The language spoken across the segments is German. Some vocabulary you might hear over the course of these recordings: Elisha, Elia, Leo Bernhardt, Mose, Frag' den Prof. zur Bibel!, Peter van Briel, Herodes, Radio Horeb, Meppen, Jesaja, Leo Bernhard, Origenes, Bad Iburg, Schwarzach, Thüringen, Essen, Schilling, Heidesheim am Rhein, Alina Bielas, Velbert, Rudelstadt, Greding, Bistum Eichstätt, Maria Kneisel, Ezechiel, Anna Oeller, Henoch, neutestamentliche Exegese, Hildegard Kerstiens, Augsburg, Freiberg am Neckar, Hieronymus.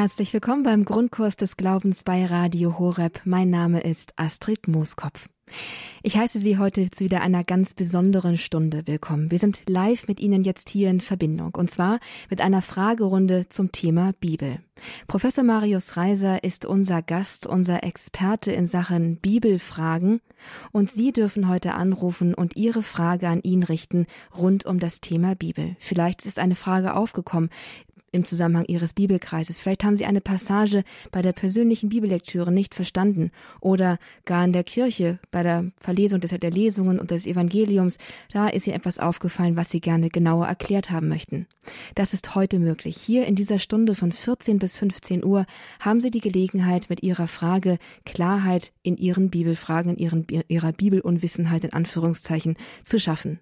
Herzlich willkommen beim Grundkurs des Glaubens bei Radio Horeb. Mein Name ist Astrid Mooskopf. Ich heiße Sie heute zu wieder einer ganz besonderen Stunde willkommen. Wir sind live mit Ihnen jetzt hier in Verbindung, und zwar mit einer Fragerunde zum Thema Bibel. Professor Marius Reiser ist unser Gast, unser Experte in Sachen Bibelfragen, und Sie dürfen heute anrufen und Ihre Frage an ihn richten rund um das Thema Bibel. Vielleicht ist eine Frage aufgekommen im Zusammenhang Ihres Bibelkreises. Vielleicht haben Sie eine Passage bei der persönlichen Bibellektüre nicht verstanden oder gar in der Kirche bei der Verlesung der Lesungen und des Evangeliums. Da ist Ihnen etwas aufgefallen, was Sie gerne genauer erklärt haben möchten. Das ist heute möglich. Hier in dieser Stunde von 14 bis 15 Uhr haben Sie die Gelegenheit, mit Ihrer Frage Klarheit in Ihren Bibelfragen, in Ihrer Bibelunwissenheit in Anführungszeichen zu schaffen.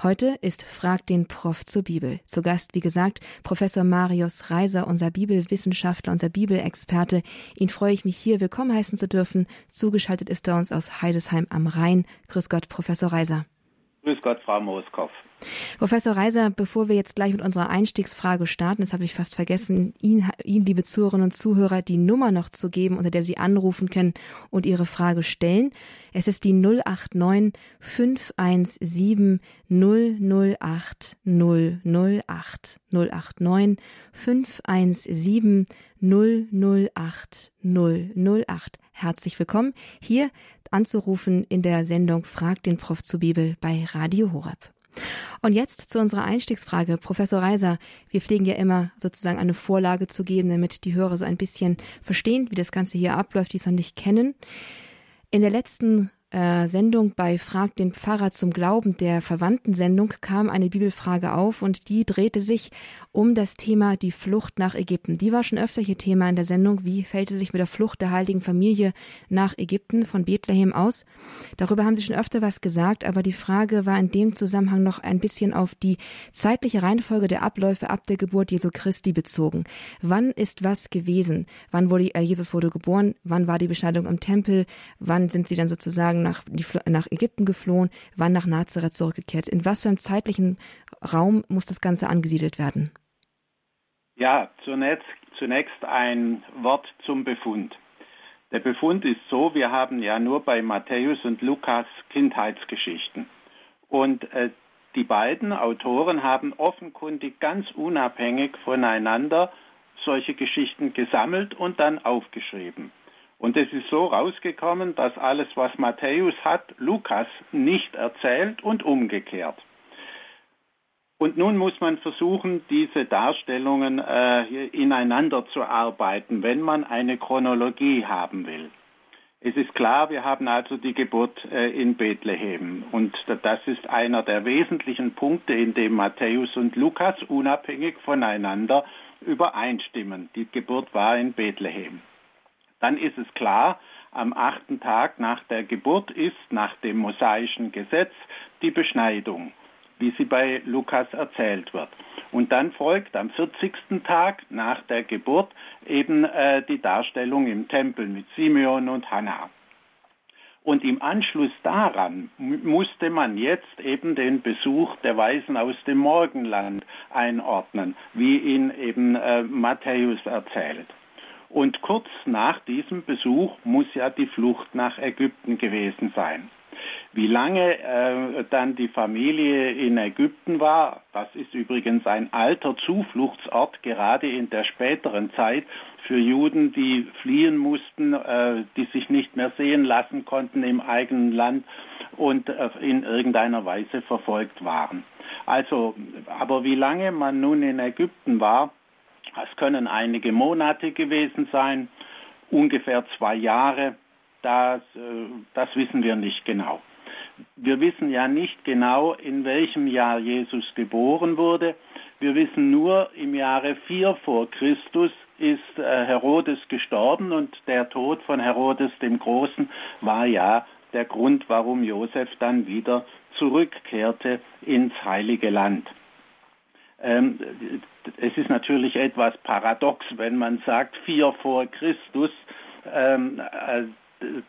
Heute ist Frag' den Prof. zur Bibel. Zu Gast, wie gesagt, Professor Marius Reiser, unser Bibelwissenschaftler, unser Bibelexperte. Ihn freue ich mich, hier willkommen heißen zu dürfen. Zugeschaltet ist er uns aus Heidesheim am Rhein. Grüß Gott, Professor Reiser. Grüß Gott, Frau Mooskopf. Professor Reiser, bevor wir jetzt gleich mit unserer Einstiegsfrage starten, das habe ich fast vergessen, Ihnen, liebe Zuhörerinnen und Zuhörer, die Nummer noch zu geben, unter der Sie anrufen können und Ihre Frage stellen. Es ist die 089 517 008 008. 089 517 008 008. Herzlich willkommen hier anzurufen in der Sendung Frag' den Prof. zur Bibel bei Radio Horeb. Und jetzt zu unserer Einstiegsfrage. Professor Reiser, wir pflegen ja immer sozusagen eine Vorlage zu geben, damit die Hörer so ein bisschen verstehen, wie das Ganze hier abläuft, die es noch nicht kennen. In der letzten Sendung bei Frag den Pfarrer zum Glauben, der Verwandten-Sendung, kam eine Bibelfrage auf, und die drehte sich um das Thema die Flucht nach Ägypten. Die war schon öfter hier Thema in der Sendung. Wie fällt es sich mit der Flucht der heiligen Familie nach Ägypten von Bethlehem aus? Darüber haben Sie schon öfter was gesagt, aber die Frage war in dem Zusammenhang noch ein bisschen auf die zeitliche Reihenfolge der Abläufe ab der Geburt Jesu Christi bezogen. Wann ist was gewesen? Wann wurde Jesus wurde geboren? Wann war die Beschneidung im Tempel? Wann sind Sie dann sozusagen nach Ägypten geflohen, wann nach Nazareth zurückgekehrt? In was für einem zeitlichen Raum muss das Ganze angesiedelt werden? Ja, zunächst ein Wort zum Befund. Der Befund ist so, wir haben ja nur bei Matthäus und Lukas Kindheitsgeschichten. Und die beiden Autoren haben offenkundig ganz unabhängig voneinander solche Geschichten gesammelt und dann aufgeschrieben. Und es ist so rausgekommen, dass alles, was Matthäus hat, Lukas nicht erzählt und umgekehrt. Und nun muss man versuchen, diese Darstellungen ineinander zu arbeiten, wenn man eine Chronologie haben will. Es ist klar, wir haben also die Geburt in Bethlehem. Und das ist einer der wesentlichen Punkte, in dem Matthäus und Lukas unabhängig voneinander übereinstimmen. Die Geburt war in Bethlehem. Dann ist es klar, am 8. Tag nach der Geburt ist nach dem mosaischen Gesetz die Beschneidung, wie sie bei Lukas erzählt wird. Und dann folgt am 40. Tag nach der Geburt eben die Darstellung im Tempel mit Simeon und Hannah. Und im Anschluss daran musste man jetzt eben den Besuch der Weisen aus dem Morgenland einordnen, wie ihn eben Matthäus erzählt. Und kurz nach diesem Besuch muss ja die Flucht nach Ägypten gewesen sein. Wie lange dann die Familie in Ägypten war, das ist übrigens ein alter Zufluchtsort, gerade in der späteren Zeit, für Juden, die fliehen mussten, die sich nicht mehr sehen lassen konnten im eigenen Land und in irgendeiner Weise verfolgt waren. Also, aber wie lange man nun in Ägypten war, es können einige Monate gewesen sein, ungefähr 2 Jahre, das wissen wir nicht genau. Wir wissen ja nicht genau, in welchem Jahr Jesus geboren wurde. Wir wissen nur, im Jahre 4 vor Christus ist Herodes gestorben, und der Tod von Herodes dem Großen war ja der Grund, warum Josef dann wieder zurückkehrte ins Heilige Land. Es ist natürlich etwas paradox, wenn man sagt, 4 vor Christus,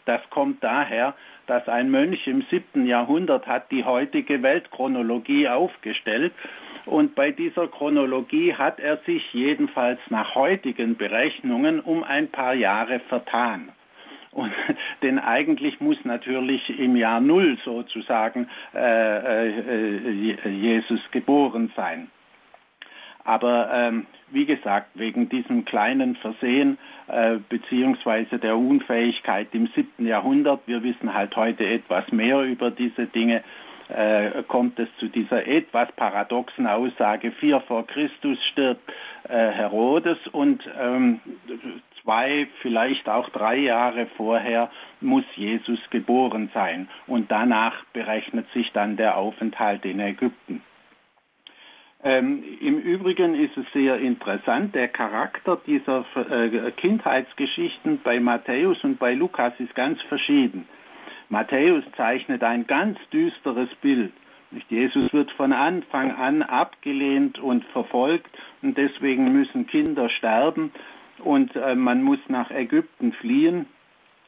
das kommt daher, dass ein Mönch im 7. Jahrhundert hat die heutige Weltchronologie aufgestellt. Und bei dieser Chronologie hat er sich jedenfalls nach heutigen Berechnungen um ein paar Jahre vertan. Und, denn eigentlich muss natürlich im Jahr Null sozusagen Jesus geboren sein. Aber wie gesagt, wegen diesem kleinen Versehen beziehungsweise der Unfähigkeit im 7. Jahrhundert, wir wissen halt heute etwas mehr über diese Dinge, kommt es zu dieser etwas paradoxen Aussage, 4 vor Christus stirbt Herodes und 2, vielleicht auch 3 Jahre vorher muss Jesus geboren sein. Und danach berechnet sich dann der Aufenthalt in Ägypten. Im Übrigen ist es sehr interessant, der Charakter dieser Kindheitsgeschichten bei Matthäus und bei Lukas ist ganz verschieden. Matthäus zeichnet ein ganz düsteres Bild. Jesus wird von Anfang an abgelehnt und verfolgt und deswegen müssen Kinder sterben und man muss nach Ägypten fliehen.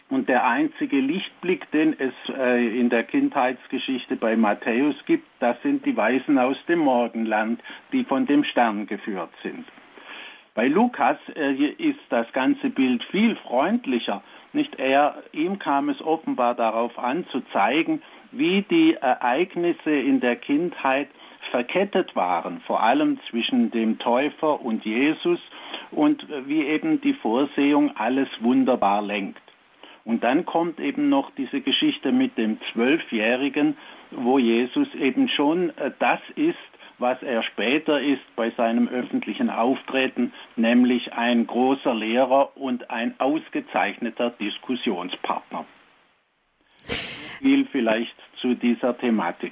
Und der einzige Lichtblick, den es in der Kindheitsgeschichte bei Matthäus gibt, das sind die Weisen aus dem Morgenland, die von dem Stern geführt sind. Bei Lukas ist das ganze Bild viel freundlicher. Ihm kam es offenbar darauf an, zu zeigen, wie die Ereignisse in der Kindheit verkettet waren, vor allem zwischen dem Täufer und Jesus und wie eben die Vorsehung alles wunderbar lenkt. Und dann kommt eben noch diese Geschichte mit dem 12-Jährigen, wo Jesus eben schon das ist, was er später ist bei seinem öffentlichen Auftreten, nämlich ein großer Lehrer und ein ausgezeichneter Diskussionspartner. Viel vielleicht zu dieser Thematik.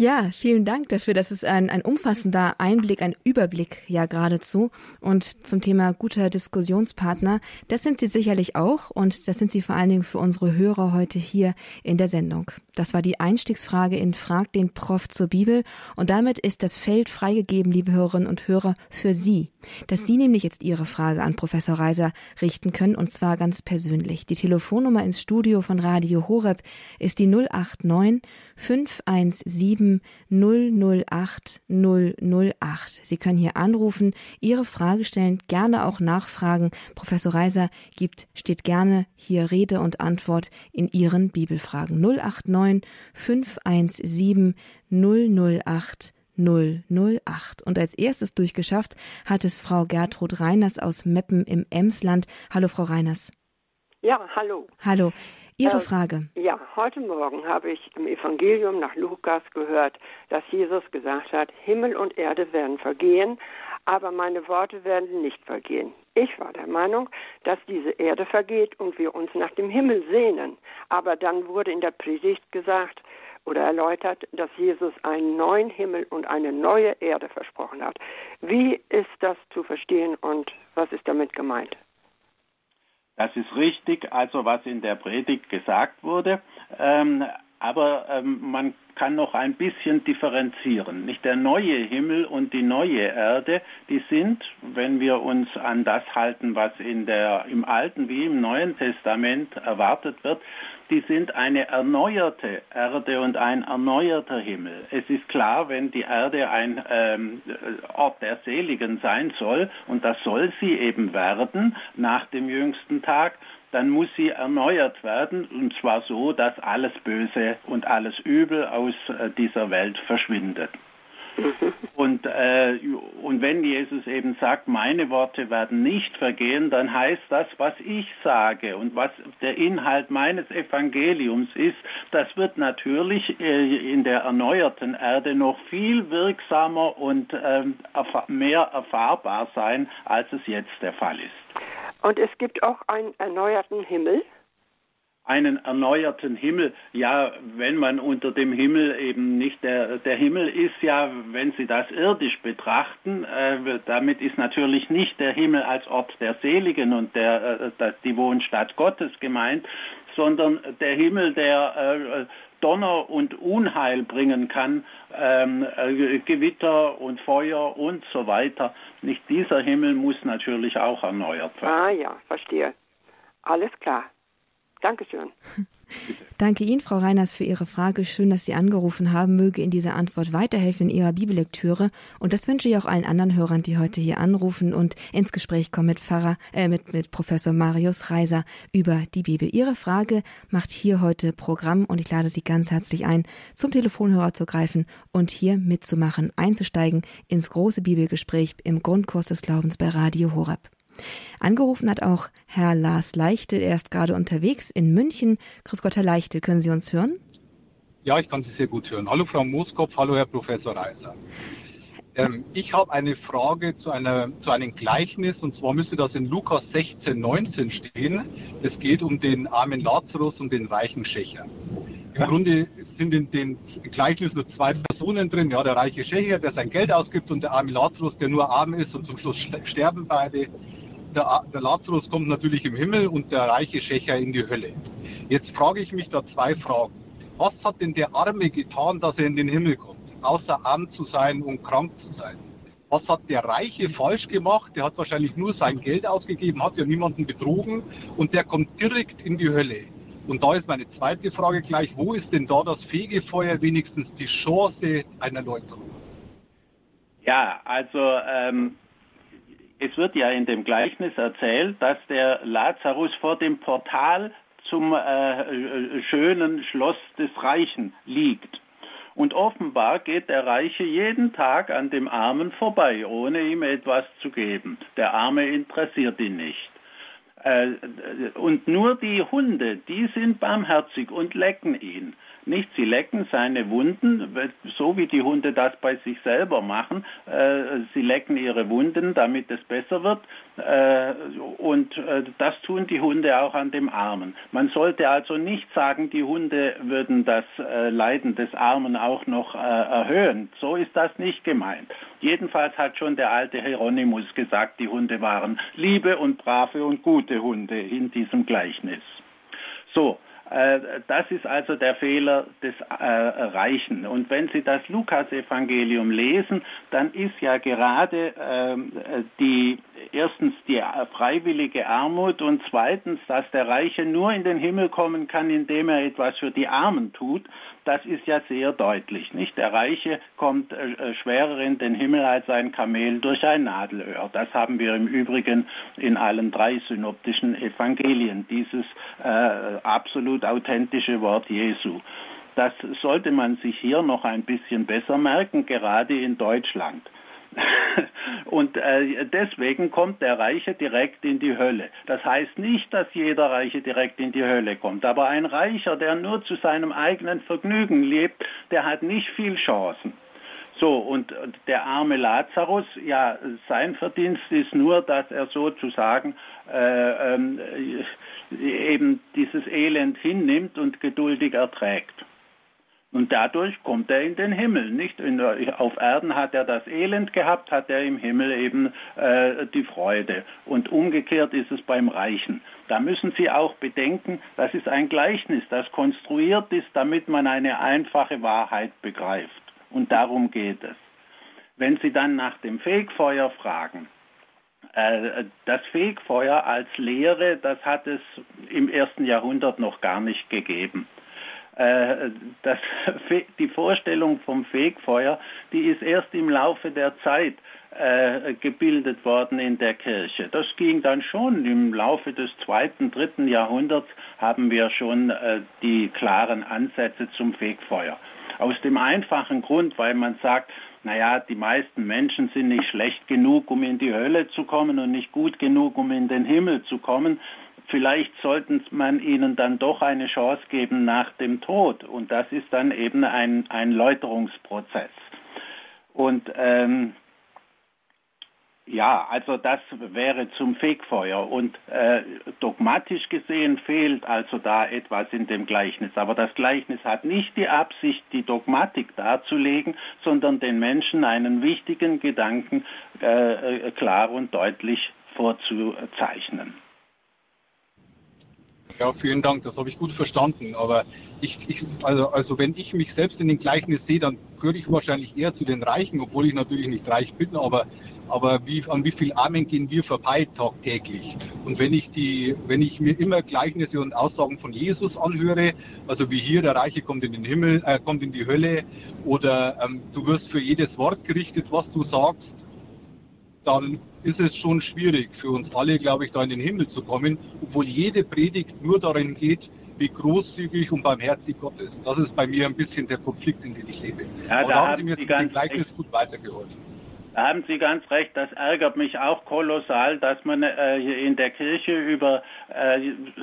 Ja, vielen Dank dafür. Das ist ein umfassender Einblick, ein Überblick ja geradezu. Und zum Thema guter Diskussionspartner, das sind Sie sicherlich auch und das sind Sie vor allen Dingen für unsere Hörer heute hier in der Sendung. Das war die Einstiegsfrage in Frag' den Prof. zur Bibel und damit ist das Feld freigegeben, liebe Hörerinnen und Hörer, für Sie, dass Sie nämlich jetzt Ihre Frage an Professor Reiser richten können und zwar ganz persönlich. Die Telefonnummer ins Studio von Radio Horeb ist die 089 517 008 008. Sie können hier anrufen, Ihre Frage stellen, gerne auch nachfragen. Professor Reiser steht gerne hier Rede und Antwort in Ihren Bibelfragen. 089 517 008 008. Und als erstes durchgeschafft hat es Frau Gertrud Reiners aus Meppen im Emsland. Hallo, Frau Reiners. Ja, hallo. Hallo. Ihre Frage. Ja, heute Morgen habe ich im Evangelium nach Lukas gehört, dass Jesus gesagt hat, Himmel und Erde werden vergehen, aber meine Worte werden nicht vergehen. Ich war der Meinung, dass diese Erde vergeht und wir uns nach dem Himmel sehnen. Aber dann wurde in der Predigt gesagt oder erläutert, dass Jesus einen neuen Himmel und eine neue Erde versprochen hat. Wie ist das zu verstehen und was ist damit gemeint? Das ist richtig, also was in der Predigt gesagt wurde, aber man kann noch ein bisschen differenzieren. Nicht der neue Himmel und die neue Erde, die sind, wenn wir uns an das halten, was im Alten wie im Neuen Testament erwartet wird, die sind eine erneuerte Erde und ein erneuerter Himmel. Es ist klar, wenn die Erde ein Ort der Seligen sein soll, und das soll sie eben werden nach dem jüngsten Tag, dann muss sie erneuert werden, und zwar so, dass alles Böse und alles Übel aus dieser Welt verschwindet. Und wenn Jesus eben sagt, meine Worte werden nicht vergehen, dann heißt das, was ich sage und was der Inhalt meines Evangeliums ist, das wird natürlich in der erneuerten Erde noch viel wirksamer und mehr erfahrbar sein, als es jetzt der Fall ist. Und es gibt auch einen erneuerten Himmel? Einen erneuerten Himmel, ja, wenn man unter dem Himmel eben nicht, der Himmel ist ja, wenn Sie das irdisch betrachten, damit ist natürlich nicht der Himmel als Ort der Seligen und die Wohnstatt Gottes gemeint, sondern der Himmel, der Donner und Unheil bringen kann, Gewitter und Feuer und so weiter. Nicht dieser Himmel muss natürlich auch erneuert werden. Ah ja, verstehe. Alles klar. Dankeschön. Danke Ihnen, Frau Reiners, für Ihre Frage. Schön, dass Sie angerufen haben. Möge Ihnen diese Antwort weiterhelfen in Ihrer Bibellektüre. Und das wünsche ich auch allen anderen Hörern, die heute hier anrufen und ins Gespräch kommen mit Professor Marius Reiser über die Bibel. Ihre Frage macht hier heute Programm und ich lade Sie ganz herzlich ein, zum Telefonhörer zu greifen und hier mitzumachen, einzusteigen ins große Bibelgespräch im Grundkurs des Glaubens bei Radio Horeb. Angerufen hat auch Herr Lars Leichtel, er ist gerade unterwegs in München. Grüß Gott, Herr Leichtel, können Sie uns hören? Ja, ich kann Sie sehr gut hören. Hallo Frau Mooskopf, hallo Herr Professor Reiser. Ich habe eine Frage zu einem Gleichnis, und zwar müsste das in Lukas 16,19 stehen. Es geht um den armen Lazarus und den reichen Schächer. Im Grunde sind in dem Gleichnis nur zwei Personen drin, ja, der reiche Schächer, der sein Geld ausgibt, und der arme Lazarus, der nur arm ist und zum Schluss sterben beide. Der Lazarus kommt natürlich im Himmel und der reiche Schächer in die Hölle. Jetzt frage ich mich da zwei Fragen. Was hat denn der Arme getan, dass er in den Himmel kommt, außer arm zu sein und krank zu sein? Was hat der Reiche falsch gemacht? Der hat wahrscheinlich nur sein Geld ausgegeben, hat ja niemanden betrogen, und der kommt direkt in die Hölle. Und da ist meine zweite Frage gleich: Wo ist denn da das Fegefeuer, wenigstens die Chance einer Läuterung? Ja, also es wird ja in dem Gleichnis erzählt, dass der Lazarus vor dem Portal zum schönen Schloss des Reichen liegt. Und offenbar geht der Reiche jeden Tag an dem Armen vorbei, ohne ihm etwas zu geben. Der Arme interessiert ihn nicht. Und nur die Hunde, die sind barmherzig und lecken ihn. Nicht, sie lecken seine Wunden, so wie die Hunde das bei sich selber machen. Sie lecken ihre Wunden, damit es besser wird. Und das tun die Hunde auch an dem Armen. Man sollte also nicht sagen, die Hunde würden das Leiden des Armen auch noch erhöhen. So ist das nicht gemeint. Jedenfalls hat schon der alte Hieronymus gesagt, die Hunde waren liebe und brave und gute Hunde in diesem Gleichnis. So. Das ist also der Fehler des Reichen. Und wenn Sie das Lukas-Evangelium lesen, dann ist ja gerade erstens die freiwillige Armut und zweitens, dass der Reiche nur in den Himmel kommen kann, indem er etwas für die Armen tut. Das ist ja sehr deutlich, nicht? Der Reiche kommt schwerer in den Himmel als ein Kamel durch ein Nadelöhr. Das haben wir im Übrigen in allen drei synoptischen Evangelien, dieses absolut authentische Wort Jesu. Das sollte man sich hier noch ein bisschen besser merken, gerade in Deutschland. Und deswegen kommt der Reiche direkt in die Hölle. Das heißt nicht, dass jeder Reiche direkt in die Hölle kommt, aber ein Reicher, der nur zu seinem eigenen Vergnügen lebt, der hat nicht viel Chancen. So, und der arme Lazarus, ja, sein Verdienst ist nur, dass er sozusagen eben dieses Elend hinnimmt und geduldig erträgt. Und dadurch kommt er in den Himmel, nicht? Auf Erden hat er das Elend gehabt, hat er im Himmel eben die Freude. Und umgekehrt ist es beim Reichen. Da müssen Sie auch bedenken, das ist ein Gleichnis, das konstruiert ist, damit man eine einfache Wahrheit begreift. Und darum geht es. Wenn Sie dann nach dem Fegfeuer fragen, das Fegfeuer als Lehre, das hat es im 1. Jahrhundert noch gar nicht gegeben. Die Vorstellung vom Fegfeuer, die ist erst im Laufe der Zeit gebildet worden in der Kirche. Das ging dann schon im Laufe des 2., 3. Jahrhunderts, haben wir schon die klaren Ansätze zum Fegfeuer. Aus dem einfachen Grund, weil man sagt, naja, die meisten Menschen sind nicht schlecht genug, um in die Hölle zu kommen, und nicht gut genug, um in den Himmel zu kommen. Vielleicht sollte man ihnen dann doch eine Chance geben nach dem Tod. Und das ist dann eben ein Läuterungsprozess. Und also das wäre zum Fegfeuer, und dogmatisch gesehen fehlt also da etwas in dem Gleichnis. Aber das Gleichnis hat nicht die Absicht, die Dogmatik darzulegen, sondern den Menschen einen wichtigen Gedanken klar und deutlich vorzuzeichnen. Ja, vielen Dank, das habe ich gut verstanden. Aber ich, also wenn ich mich selbst in den Gleichnis sehe, dann gehöre ich wahrscheinlich eher zu den Reichen, obwohl ich natürlich nicht reich bin, aber an wie viel Armen gehen wir vorbei tagtäglich? Und wenn ich mir immer Gleichnisse und Aussagen von Jesus anhöre, also wie hier, der Reiche kommt in den Himmel, kommt in die Hölle, oder du wirst für jedes Wort gerichtet, was du sagst, dann ist es schon schwierig für uns alle, glaube ich, da in den Himmel zu kommen, obwohl jede Predigt nur darin geht, wie großzügig und barmherzig Gott ist. Das ist bei mir ein bisschen der Konflikt, in dem ich lebe. Ja, aber da haben Sie mir mit dem Gleichnis gut weitergeholfen. Da haben Sie ganz recht, das ärgert mich auch kolossal, dass man in der Kirche über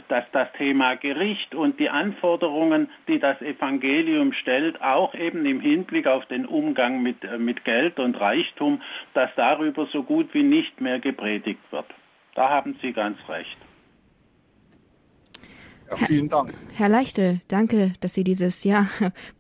das Thema Gericht und die Anforderungen, die das Evangelium stellt, auch eben im Hinblick auf den Umgang mit Geld und Reichtum, dass darüber so gut wie nicht mehr gepredigt wird. Da haben Sie ganz recht. Ja, vielen Dank. Herr Leichtel, danke, dass Sie dieses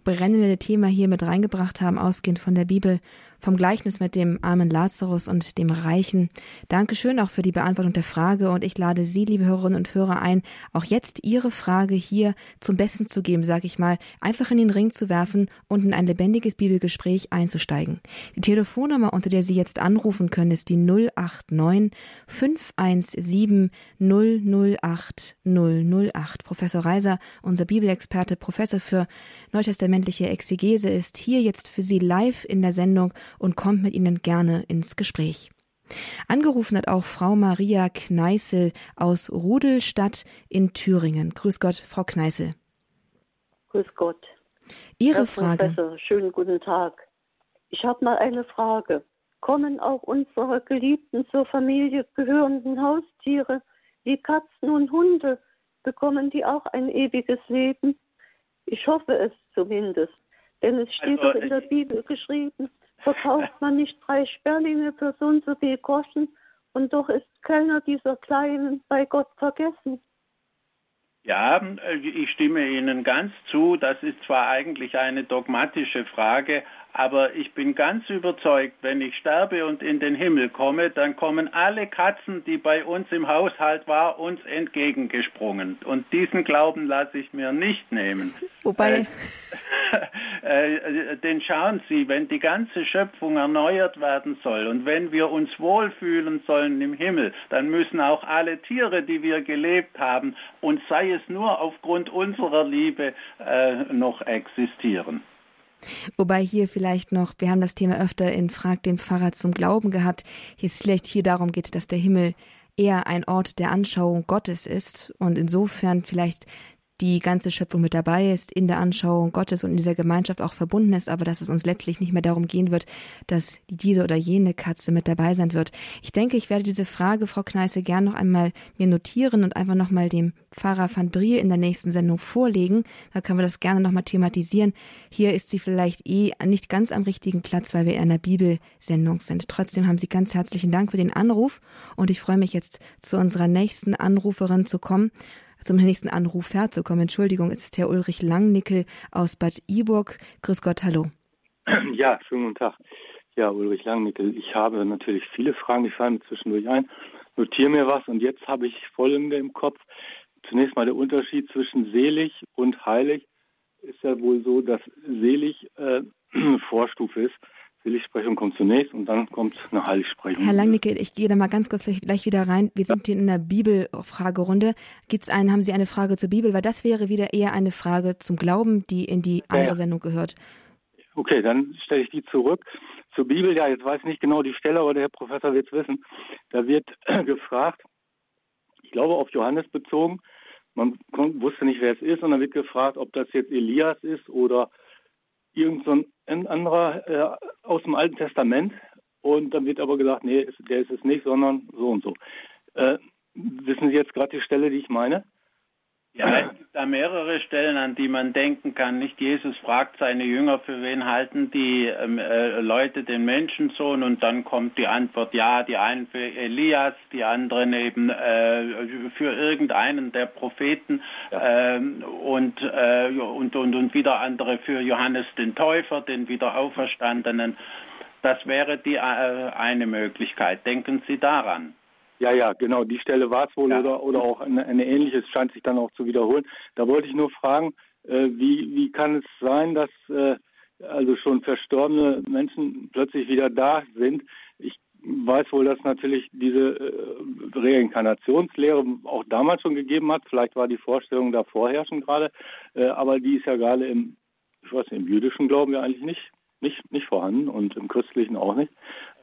brennende Thema hier mit reingebracht haben, ausgehend von der Bibel, vom Gleichnis mit dem armen Lazarus und dem Reichen. Dankeschön auch für die Beantwortung der Frage, und ich lade Sie, liebe Hörerinnen und Hörer, ein, auch jetzt Ihre Frage hier zum Besten zu geben, sage ich mal, einfach in den Ring zu werfen und in ein lebendiges Bibelgespräch einzusteigen. Die Telefonnummer, unter der Sie jetzt anrufen können, ist die 089 517 008 008. Professor Reiser, unser Bibelexperte, Professor für neutestamentliche Exegese, ist hier jetzt für Sie live in der Sendung und kommt mit Ihnen gerne ins Gespräch. Angerufen hat auch Frau Maria Kneisel aus Rudelstadt in Thüringen. Grüß Gott, Frau Kneisel. Grüß Gott. Ihre Herr Frage. Professor, schönen guten Tag. Ich habe mal eine Frage. Kommen auch unsere geliebten, zur Familie gehörenden Haustiere wie Katzen und Hunde, bekommen die auch ein ewiges Leben? Ich hoffe es zumindest, denn es steht doch in der Bibel geschrieben, verkauft man nicht 3 Sperlinge für so und so viel Groschen, und doch ist keiner dieser Kleinen bei Gott vergessen. Ja, ich stimme Ihnen ganz zu. Das ist zwar eigentlich eine dogmatische Frage, aber ich bin ganz überzeugt, wenn ich sterbe und in den Himmel komme, dann kommen alle Katzen, die bei uns im Haushalt war, uns entgegengesprungen. Und diesen Glauben lasse ich mir nicht nehmen. Wobei... Denn schauen Sie, wenn die ganze Schöpfung erneuert werden soll und wenn wir uns wohlfühlen sollen im Himmel, dann müssen auch alle Tiere, die wir gelebt haben, und sei es nur aufgrund unserer Liebe, noch existieren. Wobei hier vielleicht noch, wir haben das Thema öfter in Frag den Pfarrer zum Glauben gehabt, es vielleicht hier darum geht, dass der Himmel eher ein Ort der Anschauung Gottes ist und insofern vielleicht die ganze Schöpfung mit dabei ist, in der Anschauung Gottes und in dieser Gemeinschaft auch verbunden ist, aber dass es uns letztlich nicht mehr darum gehen wird, dass diese oder jene Katze mit dabei sein wird. Ich denke, ich werde diese Frage, Frau Kneisel, gern noch einmal mir notieren und einfach nochmal dem Pfarrer van Briel in der nächsten Sendung vorlegen. Da können wir das gerne nochmal thematisieren. Hier ist sie vielleicht nicht ganz am richtigen Platz, weil wir in einer Bibelsendung sind. Trotzdem haben Sie ganz herzlichen Dank für den Anruf, und ich freue mich jetzt, zu unserer nächsten Anruferin zu kommen. Zum nächsten Anruf herzukommen. Entschuldigung, es ist Herr Ulrich Langnickel aus Bad Iburg. Grüß Gott, hallo. Ja, schönen guten Tag. Ja, Ulrich Langnickel. Ich habe natürlich viele Fragen, die fallen mir zwischendurch ein. Notiere mir was, und jetzt habe ich folgende im Kopf. Zunächst mal der Unterschied zwischen selig und heilig. Ist ja wohl so, dass selig Vorstufe ist. Heiligsprechung kommt zunächst und dann kommt eine Heiligsprechung. Herr Langnickel, ich gehe da mal ganz kurz gleich wieder rein. Wir sind hier in der Bibelfragerunde. Haben Sie eine Frage zur Bibel? Weil das wäre wieder eher eine Frage zum Glauben, die in die andere Sendung gehört. Okay, dann stelle ich die zurück. Zur Bibel, jetzt weiß ich nicht genau die Stelle, aber der Herr Professor wird es wissen. Da wird gefragt, ich glaube auf Johannes bezogen, man wusste nicht, wer es ist, und dann wird gefragt, ob das jetzt Elias ist oder irgend so ein anderer aus dem Alten Testament, und dann wird aber gesagt, nee, der ist es nicht, sondern so und so. Wissen Sie jetzt gerade die Stelle, die ich meine? Ja, es gibt da mehrere Stellen, an die man denken kann. Nicht Jesus fragt seine Jünger, für wen halten die Leute den Menschensohn? Und dann kommt die Antwort, ja, die einen für Elias, die anderen eben für irgendeinen der Propheten und wieder andere für Johannes den Täufer, den Wiederauferstandenen. Das wäre die eine Möglichkeit. Denken Sie daran. Ja, genau, die Stelle war es wohl, ja. oder auch eine ähnliche, es scheint sich dann auch zu wiederholen. Da wollte ich nur fragen, wie kann es sein, dass also schon verstorbene Menschen plötzlich wieder da sind? Ich weiß wohl, dass natürlich diese Reinkarnationslehre auch damals schon gegeben hat. Vielleicht war die Vorstellung da vorherrschend gerade, aber die ist ja gerade im jüdischen Glauben ja eigentlich nicht vorhanden und im christlichen auch nicht.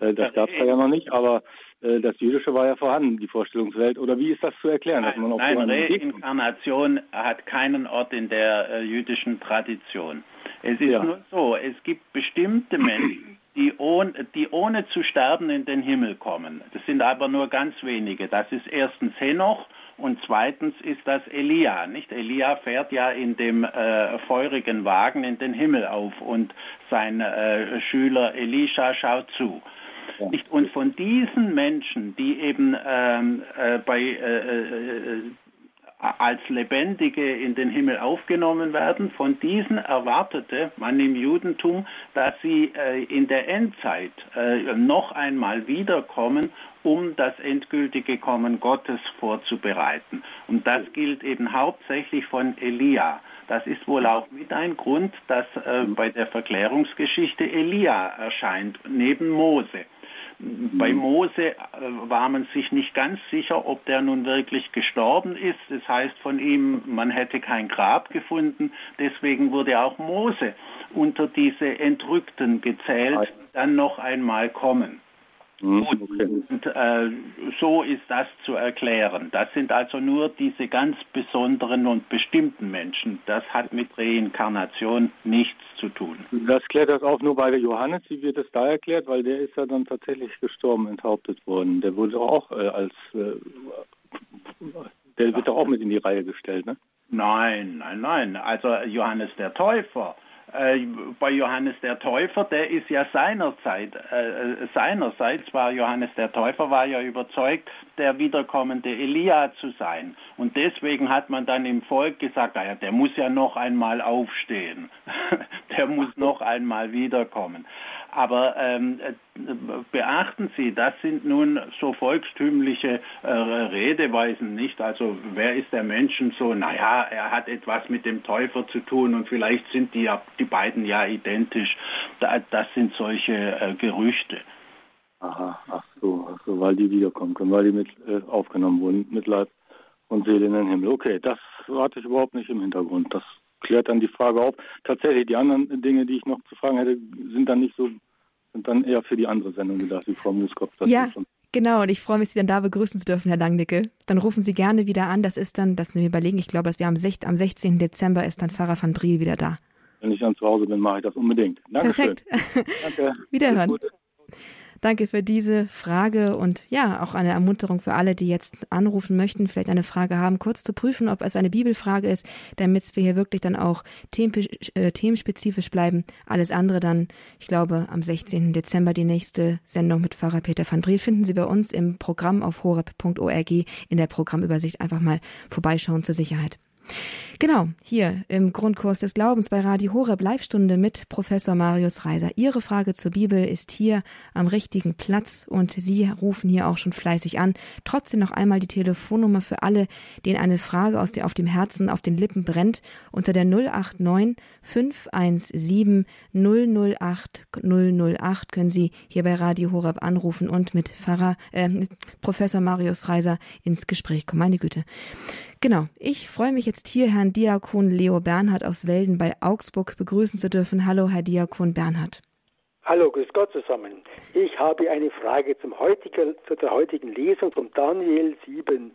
Das gab es da ja noch nicht, aber das Jüdische war ja vorhanden, die Vorstellungswelt. Oder wie ist das zu erklären? Dass man auf Nein, Reinkarnation hat keinen Ort in der jüdischen Tradition. Es ist nur so, es gibt bestimmte Menschen, die ohne zu sterben in den Himmel kommen. Das sind aber nur ganz wenige. Das ist erstens Henoch und zweitens ist das Elia. Nicht? Elia fährt ja in dem feurigen Wagen in den Himmel auf und sein Schüler Elisha schaut zu. Nicht? Und von diesen Menschen, die eben als Lebendige in den Himmel aufgenommen werden, von diesen erwartete man im Judentum, dass sie in der Endzeit noch einmal wiederkommen, um das endgültige Kommen Gottes vorzubereiten. Und das gilt eben hauptsächlich von Elia. Das ist wohl auch mit ein Grund, dass bei der Verklärungsgeschichte Elia erscheint, neben Mose. Bei Mose war man sich nicht ganz sicher, ob der nun wirklich gestorben ist. Das heißt von ihm, man hätte kein Grab gefunden. Deswegen wurde auch Mose unter diese Entrückten gezählt, die dann noch einmal kommen. Und so ist das zu erklären. Das sind also nur diese ganz besonderen und bestimmten Menschen. Das hat mit Reinkarnation nichts zu tun. Das klärt das auch nur bei Johannes. Wie wird das da erklärt? Weil der ist ja dann tatsächlich gestorben, enthauptet worden. Der wurde auch der wird doch auch mit in die Reihe gestellt, ne? Nein. Also Johannes der Täufer. Bei Johannes der Täufer, der ist ja seinerseits war Johannes der Täufer, war ja überzeugt, der wiederkommende Elia zu sein. Und deswegen hat man dann im Volk gesagt, naja, der muss ja noch einmal aufstehen, der muss noch einmal wiederkommen. Aber beachten Sie, das sind nun so volkstümliche Redeweisen, nicht? Also wer ist der Menschen so? Naja, er hat etwas mit dem Täufer zu tun und vielleicht sind die beiden ja identisch. Das sind solche Gerüchte. Aha, ach so, weil die wiederkommen können, weil die mit aufgenommen wurden, mit Leib und Seele in den Himmel. Okay, das hatte ich überhaupt nicht im Hintergrund, das klärt dann die Frage auf. Tatsächlich, die anderen Dinge, die ich noch zu fragen hätte, sind dann eher für die andere Sendung gedacht, die Frau Mooskopf. Ja, genau. Und ich freue mich, Sie dann da begrüßen zu dürfen, Herr Langnickel. Dann rufen Sie gerne wieder an. Das ist dann, das wir überlegen, ich glaube, dass wir am 16. Dezember ist dann Pfarrer van Briel wieder da. Wenn ich dann zu Hause bin, mache ich das unbedingt. Dankeschön. Perfekt. Danke. Wiederhören. Danke für diese Frage und ja, auch eine Ermunterung für alle, die jetzt anrufen möchten, vielleicht eine Frage haben, kurz zu prüfen, ob es eine Bibelfrage ist, damit wir hier wirklich dann auch themenspezifisch bleiben. Alles andere dann, ich glaube, am 16. Dezember die nächste Sendung mit Pfarrer Peter van Briel finden Sie bei uns im Programm auf horeb.org in der Programmübersicht. Einfach mal vorbeischauen zur Sicherheit. Genau, hier im Grundkurs des Glaubens bei Radio Horeb Live-Stunde mit Professor Marius Reiser. Ihre Frage zur Bibel ist hier am richtigen Platz und Sie rufen hier auch schon fleißig an. Trotzdem noch einmal die Telefonnummer für alle, denen eine Frage auf dem Herzen, auf den Lippen brennt, unter der 089 517 008 008 können Sie hier bei Radio Horeb anrufen und mit Professor Marius Reiser ins Gespräch kommen. Meine Güte. Genau, ich freue mich jetzt hier, Herrn Diakon Leo Bernhard aus Welden bei Augsburg begrüßen zu dürfen. Hallo, Herr Diakon Bernhard. Hallo, grüß Gott zusammen. Ich habe eine Frage zu der heutigen Lesung vom Daniel 7.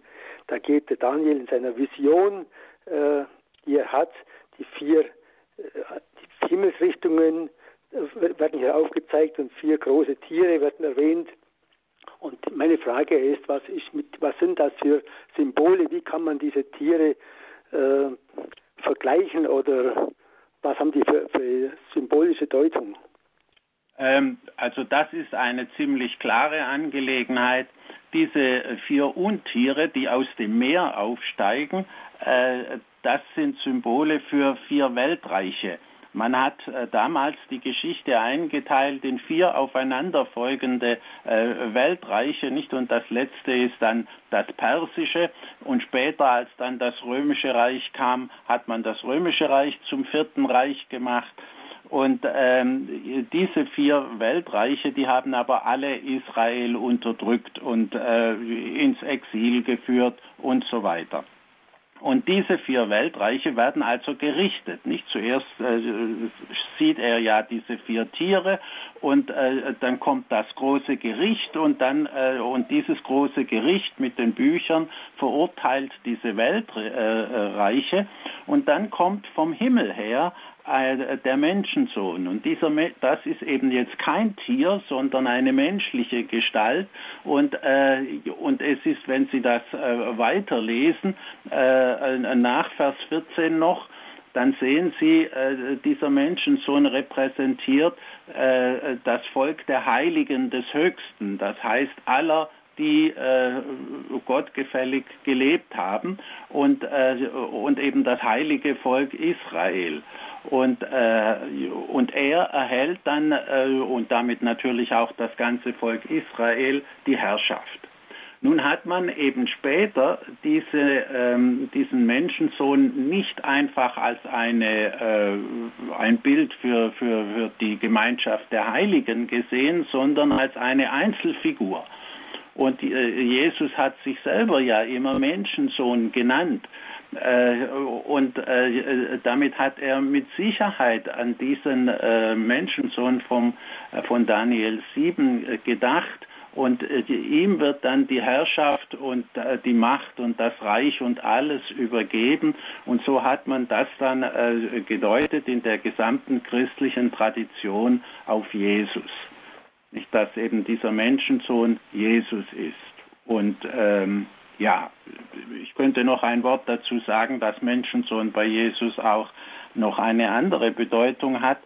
Da geht der Daniel in seiner Vision, die er hat, die vier Himmelsrichtungen werden hier aufgezeigt und vier große Tiere werden erwähnt. Und meine Frage ist, was sind das für Symbole? Wie kann man diese Tiere vergleichen oder was haben die für symbolische Deutung? Also das ist eine ziemlich klare Angelegenheit. Diese vier Untiere, die aus dem Meer aufsteigen, das sind Symbole für vier Weltreiche. Man hat damals die Geschichte eingeteilt in 4 aufeinanderfolgende Weltreiche, nicht? Und das letzte ist dann das Persische. Und später, als dann das Römische Reich kam, hat man das Römische Reich zum 4. Reich gemacht. Und diese 4 Weltreiche, die haben aber alle Israel unterdrückt und ins Exil geführt und so weiter. Und diese 4 Weltreiche werden also gerichtet, nicht? Zuerst sieht er ja diese 4 Tiere und dann kommt das große Gericht und dann und dieses große Gericht mit den Büchern verurteilt diese Weltreiche und dann kommt vom Himmel her der Menschensohn. Und das ist eben jetzt kein Tier, sondern eine menschliche Gestalt. Und es ist, wenn Sie das weiterlesen, nach Vers 14 noch, dann sehen Sie, dieser Menschensohn repräsentiert das Volk der Heiligen des Höchsten, das heißt aller, die gottgefällig gelebt haben und eben das heilige Volk Israel. Und er erhält dann, und damit natürlich auch das ganze Volk Israel, die Herrschaft. Nun hat man eben später diesen Menschensohn nicht einfach als ein Bild für die Gemeinschaft der Heiligen gesehen, sondern als eine Einzelfigur. Und Jesus hat sich selber ja immer Menschensohn genannt. Und damit hat er mit Sicherheit an diesen Menschensohn von Daniel 7 gedacht. Und ihm wird dann die Herrschaft und die Macht und das Reich und alles übergeben. Und so hat man das dann gedeutet in der gesamten christlichen Tradition auf Jesus. Nicht, dass eben dieser Menschensohn Jesus ist. Und ich könnte noch ein Wort dazu sagen, dass Menschensohn bei Jesus auch noch eine andere Bedeutung hat.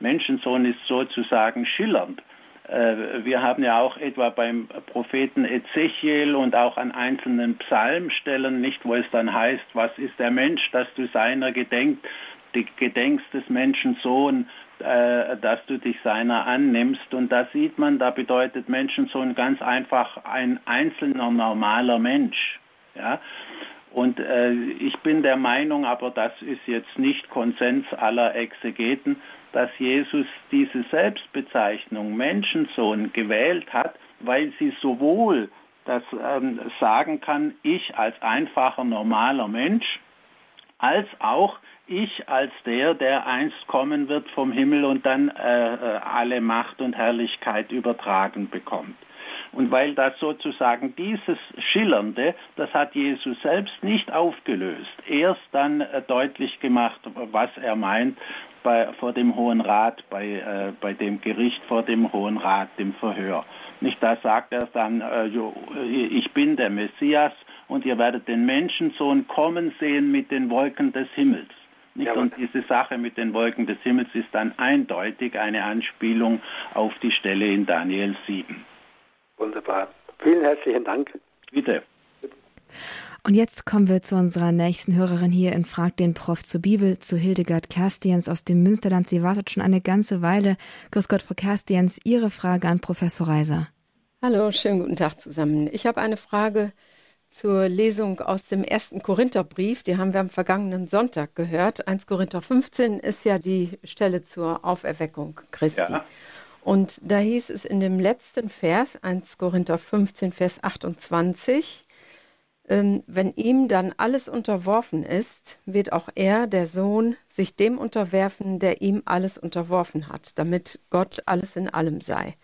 Menschensohn ist sozusagen schillernd. Wir haben ja auch etwa beim Propheten Ezechiel und auch an einzelnen Psalmstellen, nicht, wo es dann heißt, was ist der Mensch, dass du seiner gedenkst des Menschensohn, dass du dich seiner annimmst. Und da sieht man, da bedeutet Menschensohn ganz einfach ein einzelner, normaler Mensch. Ja? Und ich bin der Meinung, aber das ist jetzt nicht Konsens aller Exegeten, dass Jesus diese Selbstbezeichnung Menschensohn gewählt hat, weil sie sowohl das sagen kann, ich als einfacher, normaler Mensch, als auch ich als der einst kommen wird vom Himmel und dann alle Macht und Herrlichkeit übertragen bekommt. Und weil das sozusagen dieses Schillernde, das hat Jesus selbst nicht aufgelöst, erst dann deutlich gemacht, was er meint vor dem Hohen Rat, bei dem Gericht vor dem Hohen Rat, dem Verhör. Nicht, da sagt er dann, ich bin der Messias und ihr werdet den Menschensohn kommen sehen mit den Wolken des Himmels. Nicht? Und diese Sache mit den Wolken des Himmels ist dann eindeutig eine Anspielung auf die Stelle in Daniel 7. Wunderbar. Vielen herzlichen Dank. Bitte. Und jetzt kommen wir zu unserer nächsten Hörerin hier in Frag' den Prof. zur Bibel, zu Hildegard Kerstiens aus dem Münsterland. Sie wartet schon eine ganze Weile. Grüß Gott, Frau Kerstiens, Ihre Frage an Professor Reiser. Hallo, schönen guten Tag zusammen. Ich habe eine Frage zur Lesung aus dem 1. Korintherbrief, die haben wir am vergangenen Sonntag gehört. 1. Korinther 15 ist ja die Stelle zur Auferweckung Christi. Ja. Und da hieß es in dem letzten Vers, 1. Korinther 15, Vers 28, wenn ihm dann alles unterworfen ist, wird auch er, der Sohn, sich dem unterwerfen, der ihm alles unterworfen hat, damit Gott alles in allem sei.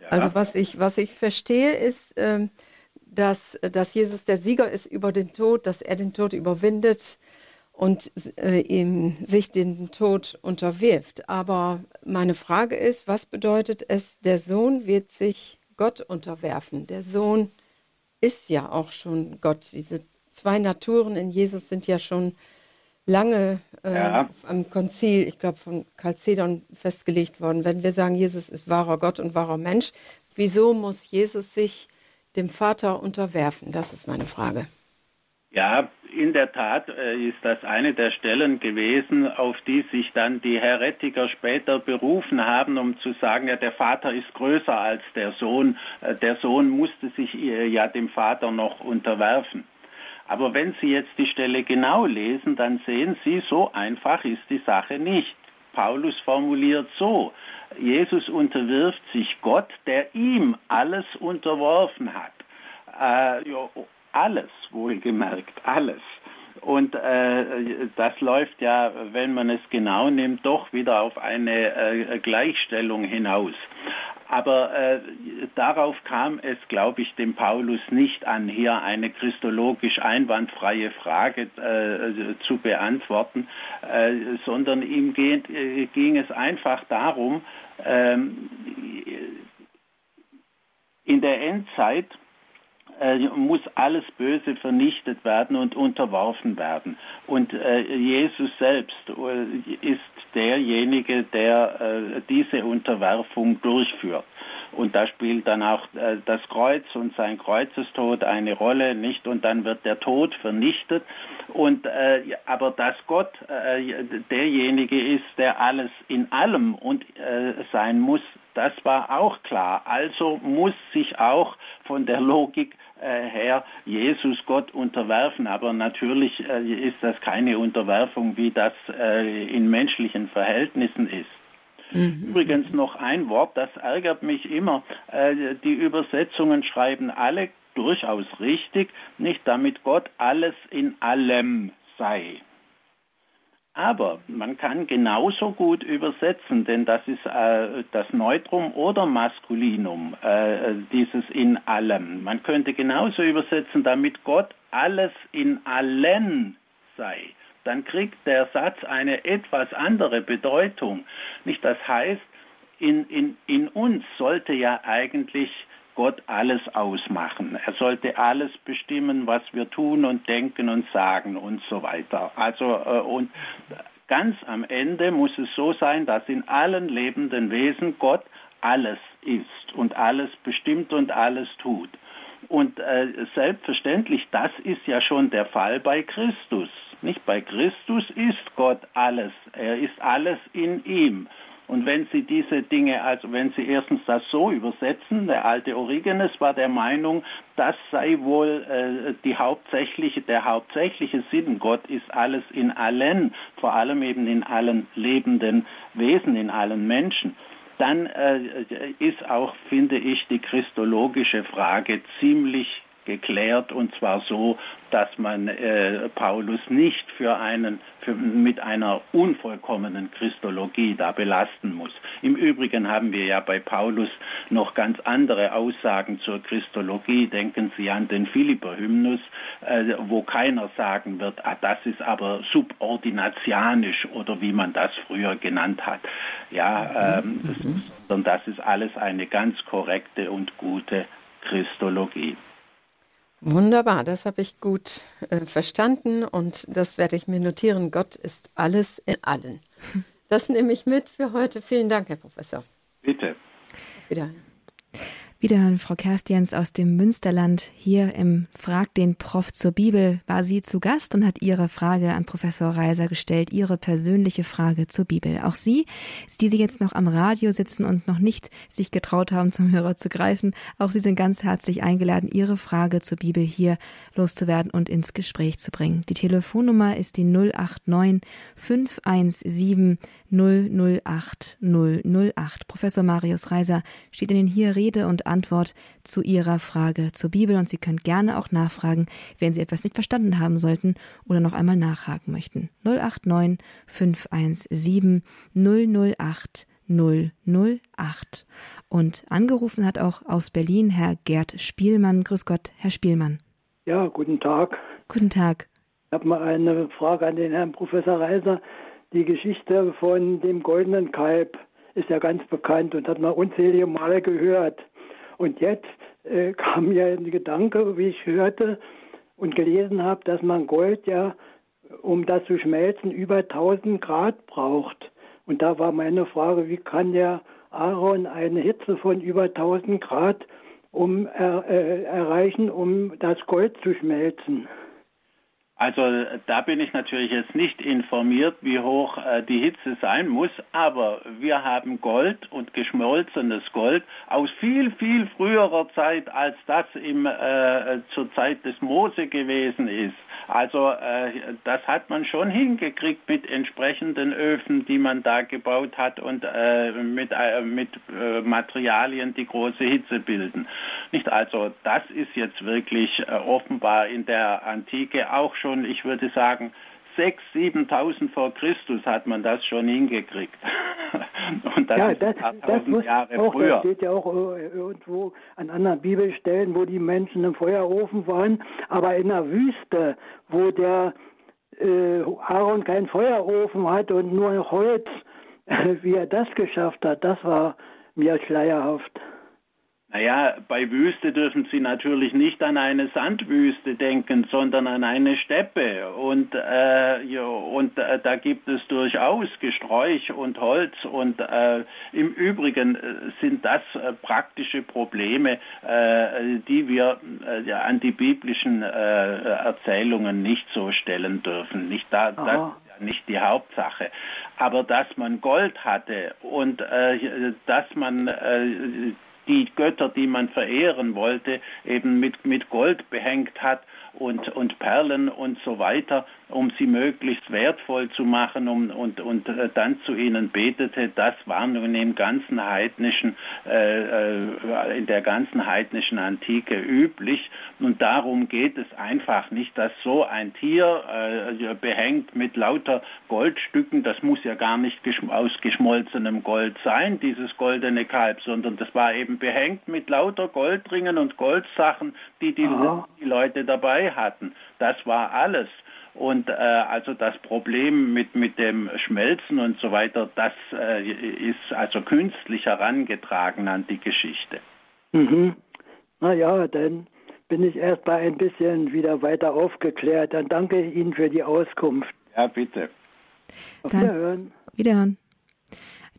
Ja. Also was ich verstehe ist, dass Jesus der Sieger ist über den Tod, dass er den Tod überwindet und sich den Tod unterwirft. Aber meine Frage ist, was bedeutet es, der Sohn wird sich Gott unterwerfen? Der Sohn ist ja auch schon Gott. Diese 2 Naturen in Jesus sind ja schon lange am Konzil, ich glaube von Chalcedon, festgelegt worden. Wenn wir sagen, Jesus ist wahrer Gott und wahrer Mensch, wieso muss Jesus sich dem Vater unterwerfen? Das ist meine Frage. Ja, in der Tat ist das eine der Stellen gewesen, auf die sich dann die Heretiker später berufen haben, um zu sagen, ja, der Vater ist größer als der Sohn. Der Sohn musste sich ja dem Vater noch unterwerfen. Aber wenn Sie jetzt die Stelle genau lesen, dann sehen Sie, so einfach ist die Sache nicht. Paulus formuliert so: Jesus unterwirft sich Gott, der ihm alles unterworfen hat. Alles, wohlgemerkt, alles. Und das läuft ja, wenn man es genau nimmt, doch wieder auf eine Gleichstellung hinaus. Aber darauf kam es, glaube ich, dem Paulus nicht an, hier eine christologisch einwandfreie Frage zu beantworten, sondern ihm ging es einfach darum, in der Endzeit muss alles Böse vernichtet werden und unterworfen werden. Und Jesus selbst ist derjenige, der diese Unterwerfung durchführt. Und da spielt dann auch das Kreuz und sein Kreuzestod eine Rolle, nicht? Und dann wird der Tod vernichtet. Und aber dass Gott derjenige ist, der alles in allem und sein muss, das war auch klar. Also muss sich auch von der Logik her Jesus Gott unterwerfen. Aber natürlich ist das keine Unterwerfung, wie das in menschlichen Verhältnissen ist. Übrigens noch ein Wort, das ärgert mich immer. Die Übersetzungen schreiben alle durchaus richtig, nicht, damit Gott alles in allem sei. Aber man kann genauso gut übersetzen, denn das ist das Neutrum oder Maskulinum, dieses in allem. Man könnte genauso übersetzen, damit Gott alles in allen sei. Dann kriegt der Satz eine etwas andere Bedeutung. Nicht, das heißt, in uns sollte ja eigentlich Gott alles ausmachen. Er sollte alles bestimmen, was wir tun und denken und sagen und so weiter. Also und ganz am Ende muss es so sein, dass in allen lebenden Wesen Gott alles ist und alles bestimmt und alles tut. Und selbstverständlich, das ist ja schon der Fall bei Christus. Nicht, bei Christus ist Gott alles. Er ist alles in ihm. Und wenn Sie diese Dinge, also wenn Sie erstens das so übersetzen, der alte Origenes war der Meinung, das sei wohl der hauptsächliche Sinn. Gott ist alles in allen, vor allem eben in allen lebenden Wesen, in allen Menschen. Dann ist auch, finde ich, die christologische Frage ziemlich geklärt, und zwar so, dass man Paulus nicht mit einer unvollkommenen Christologie da belasten muss. Im Übrigen haben wir ja bei Paulus noch ganz andere Aussagen zur Christologie. Denken Sie an den Philipper-Hymnus, wo keiner sagen wird, das ist aber subordinatianisch oder wie man das früher genannt hat. Ja, sondern das ist alles eine ganz korrekte und gute Christologie. Wunderbar, das habe ich gut verstanden und das werde ich mir notieren. Gott ist alles in allen. Das nehme ich mit für heute. Vielen Dank, Herr Professor. Bitte. Wiederhören, Frau Kerstiens aus dem Münsterland. Hier im Frag' den Prof. zur Bibel war sie zu Gast und hat ihre Frage an Professor Reiser gestellt, ihre persönliche Frage zur Bibel. Auch Sie, die Sie jetzt noch am Radio sitzen und noch nicht sich getraut haben, zum Hörer zu greifen, auch Sie sind ganz herzlich eingeladen, Ihre Frage zur Bibel hier loszuwerden und ins Gespräch zu bringen. Die Telefonnummer ist die 089 517 008 008. Professor Marius Reiser steht Ihnen hier Rede und Antwort zu Ihrer Frage zur Bibel und Sie können gerne auch nachfragen, wenn Sie etwas nicht verstanden haben sollten oder noch einmal nachhaken möchten. 089 517 008 008. Und angerufen hat auch aus Berlin Herr Gerd Spielmann. Grüß Gott, Herr Spielmann. Ja, guten Tag. Guten Tag. Ich habe mal eine Frage an den Herrn Professor Reiser. Die Geschichte von dem goldenen Kalb ist ja ganz bekannt und hat man unzählige Male gehört. Und jetzt kam mir ein Gedanke, wie ich hörte und gelesen habe, dass man Gold ja, um das zu schmelzen, über 1000 Grad braucht. Und da war meine Frage, wie kann der Aaron eine Hitze von über 1000 Grad erreichen, um das Gold zu schmelzen? Also da bin ich natürlich jetzt nicht informiert, wie hoch die Hitze sein muss, aber wir haben Gold und geschmolzenes Gold aus viel, viel früherer Zeit, als das zur Zeit des Mose gewesen ist. Also das hat man schon hingekriegt mit entsprechenden Öfen, die man da gebaut hat und mit Materialien, die große Hitze bilden. Nicht also, das ist jetzt wirklich offenbar in der Antike auch schon, ich würde sagen, 6.000, 7.000 vor Christus hat man das schon hingekriegt. Und das ist ein paar tausend Jahre früher. Das steht ja auch irgendwo an anderen Bibelstellen, wo die Menschen im Feuerofen waren. Aber in der Wüste, wo der Aaron keinen Feuerofen hat und nur Holz, wie er das geschafft hat, das war mir schleierhaft. Naja, bei Wüste dürfen Sie natürlich nicht an eine Sandwüste denken, sondern an eine Steppe. Und da gibt es durchaus Gesträuch und Holz. Und im Übrigen sind das praktische Probleme, die wir an die biblischen Erzählungen nicht so stellen dürfen. Nicht die Hauptsache. Aber dass man Gold hatte und dass man die Götter, die man verehren wollte, eben mit Gold behängt hat und Perlen und so weiter, um sie möglichst wertvoll zu machen und dann zu ihnen betete, das war nun in der ganzen heidnischen Antike üblich. Und darum geht es einfach nicht, dass so ein Tier behängt mit lauter Goldstücken, das muss ja gar nicht aus geschmolzenem Gold sein, dieses goldene Kalb, sondern das war eben behängt mit lauter Goldringen und Goldsachen, die Leute dabei hatten. Das war alles. Und also das Problem mit dem Schmelzen und so weiter, das ist also künstlich herangetragen an die Geschichte. Mhm. Naja, dann bin ich erst mal ein bisschen wieder weiter aufgeklärt. Dann danke ich Ihnen für die Auskunft. Ja, bitte. Auf Wiederhören. Wiederhören.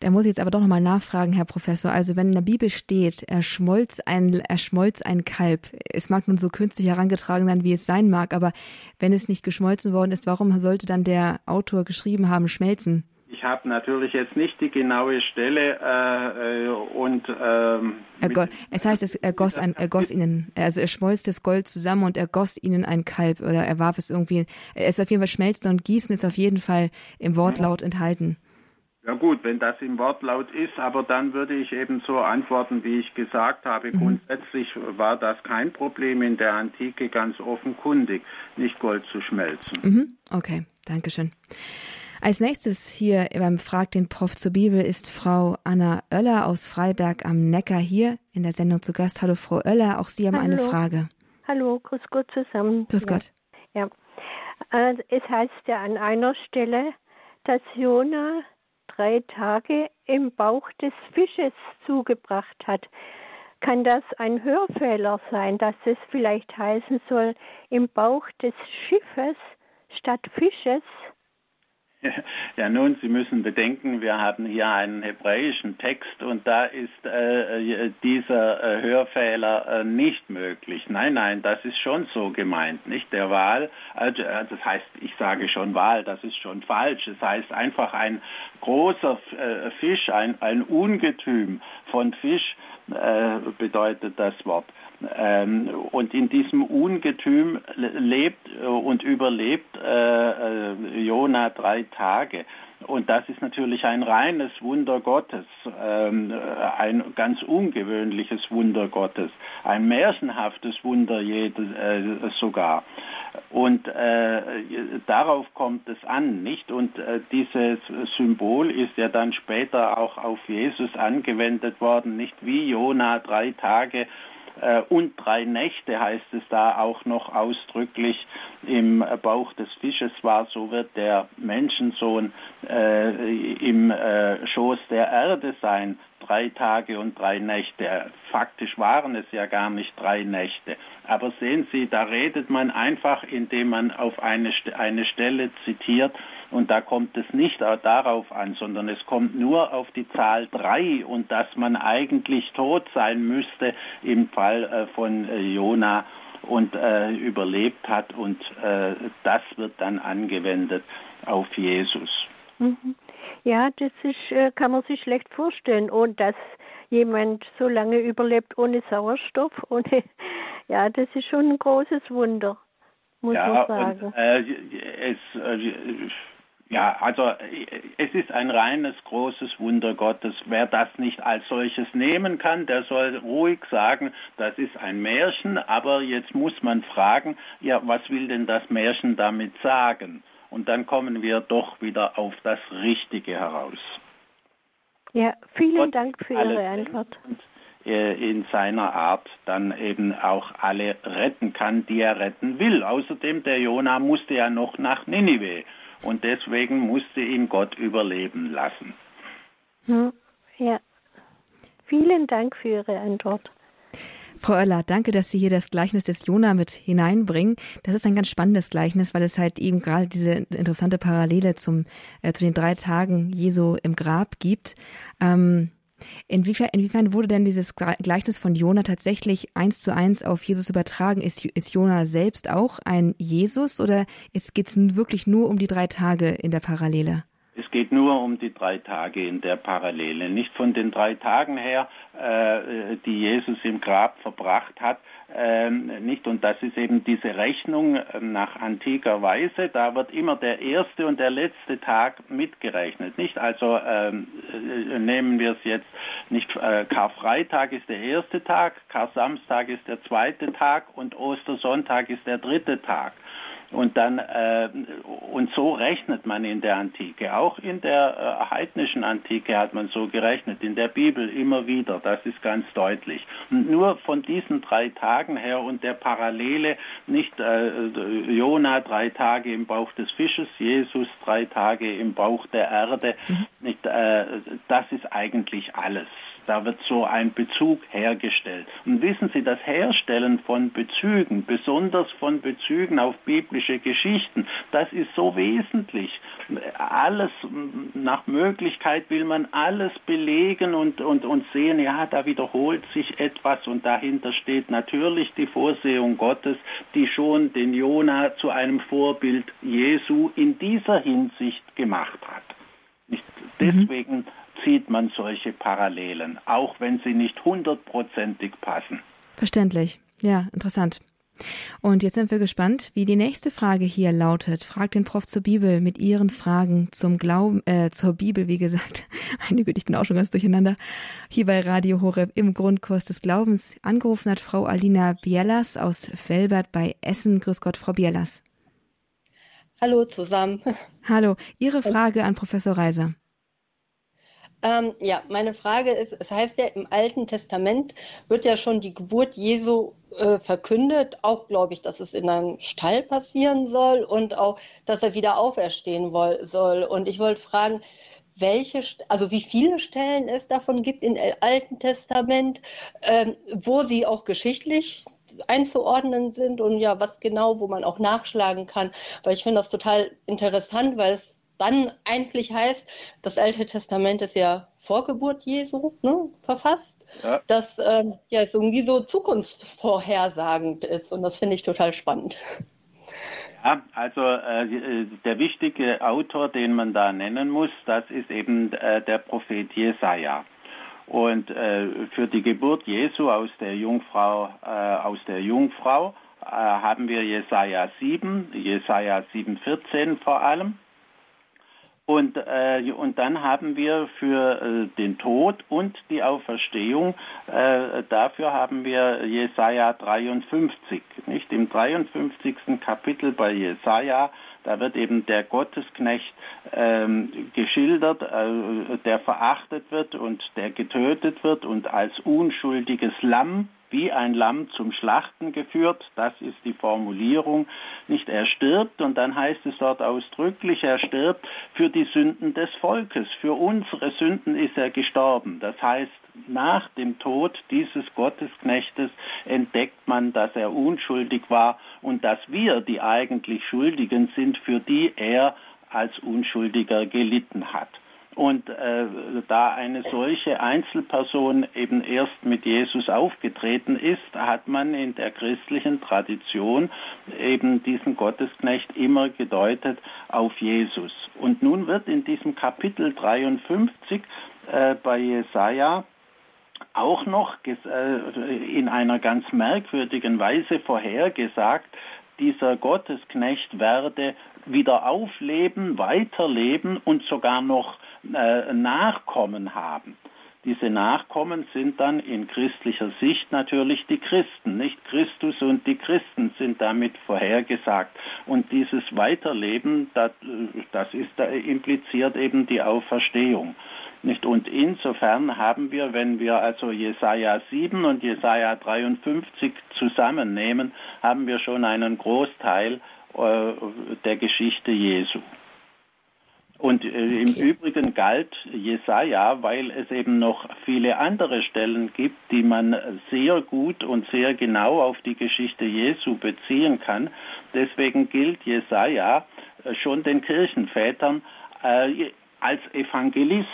Da muss ich jetzt aber doch nochmal nachfragen, Herr Professor. Also wenn in der Bibel steht, er schmolz ein Kalb, es mag nun so künstlich herangetragen sein, wie es sein mag, aber wenn es nicht geschmolzen worden ist, warum sollte dann der Autor geschrieben haben, schmelzen? Ich habe natürlich jetzt nicht die genaue Stelle es heißt, er schmolz das Gold zusammen und er goss ihnen ein Kalb oder er warf es irgendwie, es ist auf jeden Fall schmelzen und gießen ist auf jeden Fall im Wortlaut enthalten. Ja gut, wenn das im Wortlaut ist, aber dann würde ich eben so antworten, wie ich gesagt habe. Mhm. Grundsätzlich war das kein Problem in der Antike, ganz offenkundig, nicht Gold zu schmelzen. Mhm. Okay, danke schön. Als nächstes hier beim Frag den Prof zur Bibel ist Frau Anna Oeller aus Freiberg am Neckar hier in der Sendung zu Gast. Hallo Frau Oeller, auch Sie haben eine Frage. Hallo, grüß Gott zusammen. Grüß Gott. Ja. Es heißt ja an einer Stelle, dass Jona 3 Tage im Bauch des Fisches zugebracht hat. Kann das ein Hörfehler sein, dass es vielleicht heißen soll, im Bauch des Schiffes statt Fisches? Ja, nun, Sie müssen bedenken, wir haben hier einen hebräischen Text und da ist dieser Hörfehler nicht möglich. Nein, das ist schon so gemeint, nicht? Der Wahl, also das heißt, ich sage schon Wahl, das ist schon falsch. Es heißt einfach ein großer Fisch, ein Ungetüm von Fisch bedeutet das Wort. Und in diesem Ungetüm lebt und überlebt Jona 3 Tage. Und das ist natürlich ein reines Wunder Gottes, ein ganz ungewöhnliches Wunder Gottes, ein märchenhaftes Wunder sogar. Und darauf kommt es an, nicht? Und dieses Symbol ist ja dann später auch auf Jesus angewendet worden, nicht wie Jona 3 Tage und 3 Nächte heißt es da auch noch ausdrücklich, im Bauch des Fisches war, so wird der Menschensohn im Schoß der Erde sein, 3 Tage und 3 Nächte. Faktisch waren es ja gar nicht 3 Nächte. Aber sehen Sie, da redet man einfach, indem man auf eine Stelle zitiert und da kommt es nicht darauf an, sondern es kommt nur auf die Zahl 3 und dass man eigentlich tot sein müsste im Fall von Jona und überlebt hat. Und das wird dann angewendet auf Jesus. Mhm. Ja, das ist, kann man sich schlecht vorstellen. Und dass jemand so lange überlebt ohne Sauerstoff, ohne, ja, das ist schon ein großes Wunder, muss man sagen. Und, es ist ein reines, großes Wunder Gottes. Wer das nicht als solches nehmen kann, der soll ruhig sagen, das ist ein Märchen. Aber jetzt muss man fragen, ja, was will denn das Märchen damit sagen? Und dann kommen wir doch wieder auf das Richtige heraus. Ja, vielen Dank für Ihre Antwort. Und in seiner Art dann eben auch alle retten kann, die er retten will. Außerdem, der Jona musste ja noch nach Ninive. Und deswegen musste ihn Gott überleben lassen. Ja, vielen Dank für Ihre Antwort. Frau Oeller, danke, dass Sie hier das Gleichnis des Jona mit hineinbringen. Das ist ein ganz spannendes Gleichnis, weil es halt eben gerade diese interessante Parallele zu den 3 Tagen Jesu im Grab gibt. Inwiefern wurde denn dieses Gleichnis von Jona tatsächlich 1:1 auf Jesus übertragen? Ist Jona selbst auch ein Jesus oder geht es wirklich nur um die 3 Tage in der Parallele? Es geht nur um die 3 Tage in der Parallele. Nicht von den 3 Tagen her, die Jesus im Grab verbracht hat, nicht. Und das ist eben diese Rechnung nach antiker Weise. Da wird immer der erste und der letzte Tag mitgerechnet, nicht? Also nehmen wir es jetzt nicht. Karfreitag ist der erste Tag, Karsamstag ist der zweite Tag und Ostersonntag ist der dritte Tag. Und dann und so rechnet man in der Antike. Auch in der heidnischen Antike hat man so gerechnet, in der Bibel immer wieder, das ist ganz deutlich. Und nur von diesen 3 Tagen her und der Parallele, nicht Jona 3 Tage im Bauch des Fisches, Jesus 3 Tage im Bauch der Erde, nicht, das ist eigentlich alles. Da wird so ein Bezug hergestellt. Und wissen Sie, das Herstellen von Bezügen, besonders von Bezügen auf biblische Geschichten, das ist so wesentlich. Alles, nach Möglichkeit will man alles belegen und sehen, ja, da wiederholt sich etwas und dahinter steht natürlich die Vorsehung Gottes, die schon den Jona zu einem Vorbild Jesu in dieser Hinsicht gemacht hat. Deswegen zieht man solche Parallelen, auch wenn sie nicht 100%ig passen. Verständlich. Ja, interessant. Und jetzt sind wir gespannt, wie die nächste Frage hier lautet. Frag den Prof. zur Bibel mit Ihren Fragen zum Glauben, zur Bibel, wie gesagt. Meine Güte, ich bin auch schon ganz durcheinander. Hier bei Radio Horeb im Grundkurs des Glaubens. Angerufen hat Frau Alina Bielas aus Velbert bei Essen. Grüß Gott, Frau Bielas. Hallo zusammen. Hallo. Ihre Frage an Professor Reiser. Meine Frage ist, es heißt ja, im Alten Testament wird ja schon die Geburt Jesu verkündet, auch glaube ich, dass es in einem Stall passieren soll und auch, dass er wieder auferstehen soll. Und ich wollte fragen, wie viele Stellen es davon gibt im Alten Testament, wo sie auch geschichtlich einzuordnen sind und ja, was genau, wo man auch nachschlagen kann. Weil ich finde das total interessant, weil es dann eigentlich heißt, das Alte Testament ist ja vor Geburt Jesu, ne, verfasst, ja. Das es irgendwie so zukunftsvorhersagend ist und das finde ich total spannend. Ja, also der wichtige Autor, den man da nennen muss, das ist eben der Prophet Jesaja. Und für die Geburt Jesu aus der Jungfrau haben wir Jesaja 7,14 vor allem. Und dann haben wir für den Tod und die Auferstehung, dafür haben wir Jesaja 53, nicht? Im 53. Kapitel bei Jesaja, da wird eben der Gottesknecht geschildert, der verachtet wird und der getötet wird und als unschuldiges Lamm, wie ein Lamm zum Schlachten geführt, das ist die Formulierung, nicht, er stirbt, und dann heißt es dort ausdrücklich, er stirbt für die Sünden des Volkes, für unsere Sünden ist er gestorben. Das heißt, nach dem Tod dieses Gottesknechtes entdeckt man, dass er unschuldig war und dass wir die eigentlich Schuldigen sind, für die er als Unschuldiger gelitten hat. Und da eine solche Einzelperson eben erst mit Jesus aufgetreten ist, hat man in der christlichen Tradition eben diesen Gottesknecht immer gedeutet auf Jesus. Und nun wird in diesem Kapitel 53 bei Jesaja auch noch in einer ganz merkwürdigen Weise vorhergesagt, dieser Gottesknecht werde wieder aufleben, weiterleben und sogar noch Nachkommen haben. Diese Nachkommen sind dann in christlicher Sicht natürlich die Christen, nicht? Christus und die Christen sind damit vorhergesagt. Und dieses Weiterleben, das impliziert eben die Auferstehung. Nicht? Und insofern haben wir, wenn wir also Jesaja 7 und Jesaja 53 zusammennehmen, haben wir schon einen Großteil der Geschichte Jesu. Und im Übrigen galt Jesaja, weil es eben noch viele andere Stellen gibt, die man sehr gut und sehr genau auf die Geschichte Jesu beziehen kann. Deswegen gilt Jesaja schon den Kirchenvätern als Evangelist.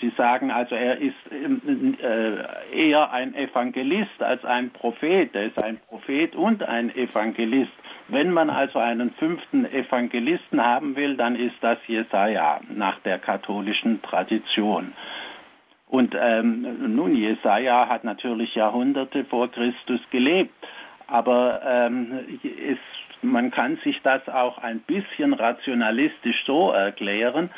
Sie sagen also, er ist eher ein Evangelist als ein Prophet. Er ist ein Prophet und ein Evangelist. Wenn man also einen 5. Evangelisten haben will, dann ist das Jesaja nach der katholischen Tradition. Und nun, Jesaja hat natürlich Jahrhunderte vor Christus gelebt, aber man kann sich das auch ein bisschen rationalistisch so erklären.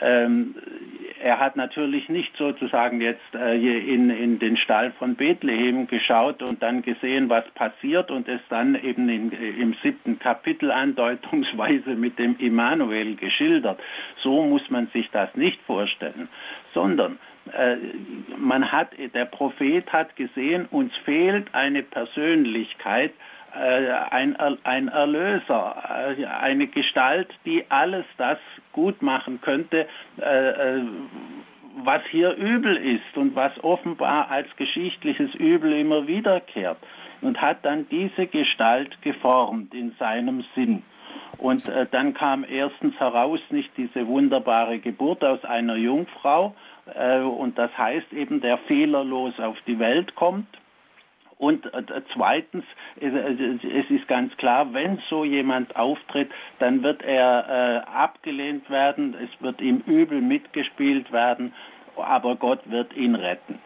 Er hat natürlich nicht sozusagen jetzt in den Stall von Bethlehem geschaut und dann gesehen, was passiert und es dann eben im 7. Kapitel andeutungsweise mit dem Immanuel geschildert. So muss man sich das nicht vorstellen, sondern der Prophet hat gesehen, uns fehlt eine Persönlichkeit, ein Erlöser, eine Gestalt, die alles das gut machen könnte, was hier übel ist und was offenbar als geschichtliches Übel immer wiederkehrt, und hat dann diese Gestalt geformt in seinem Sinn. Und dann kam erstens heraus nicht diese wunderbare Geburt aus einer Jungfrau, und das heißt eben, der fehlerlos auf die Welt kommt. Und zweitens, es ist ganz klar, wenn so jemand auftritt, dann wird er abgelehnt werden, es wird ihm übel mitgespielt werden, aber Gott wird ihn retten.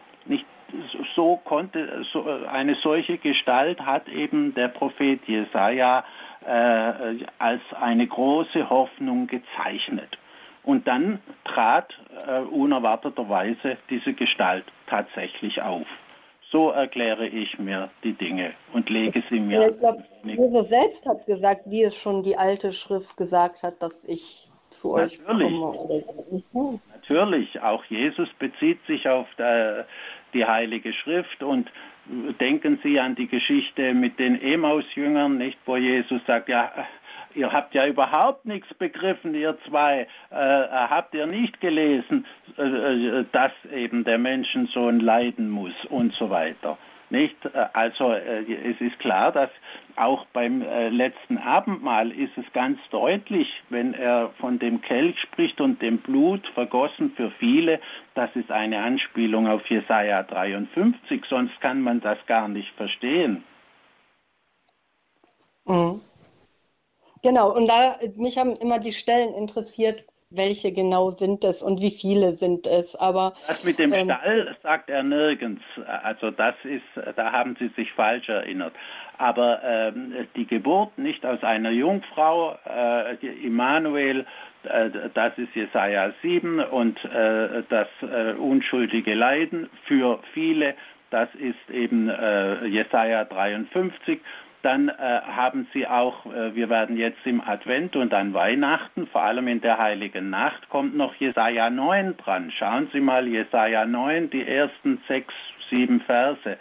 Eine solche Gestalt hat eben der Prophet Jesaja als eine große Hoffnung gezeichnet. Und dann trat unerwarteterweise diese Gestalt tatsächlich auf. So erkläre ich mir die Dinge und lege sie mir. Ich glaube, Mose selbst hat gesagt, wie es schon die alte Schrift gesagt hat, dass ich zu euch komme. Natürlich, auch Jesus bezieht sich auf die Heilige Schrift. Und denken Sie an die Geschichte mit den Emmaus-Jüngern, nicht, wo Jesus sagt, ja, ihr habt ja überhaupt nichts begriffen, ihr zwei. Habt ihr nicht gelesen, dass eben der Menschensohn leiden muss und so weiter. Nicht? Also es ist klar, dass auch beim letzten Abendmahl ist es ganz deutlich, wenn er von dem Kelch spricht und dem Blut vergossen für viele, das ist eine Anspielung auf Jesaja 53, sonst kann man das gar nicht verstehen. Mhm. Genau, und da mich haben immer die Stellen interessiert, welche genau sind es und wie viele sind es. Aber das mit dem Stall sagt er nirgends. Also da haben Sie sich falsch erinnert. Aber die Geburt nicht aus einer Jungfrau, Immanuel, das ist Jesaja 7, und das unschuldige Leiden für viele, das ist eben Jesaja 53. Dann haben sie auch, wir werden jetzt im Advent und an Weihnachten, vor allem in der Heiligen Nacht, kommt noch Jesaja 9 dran. Schauen Sie mal, Jesaja 9, die ersten 6-7 Verse.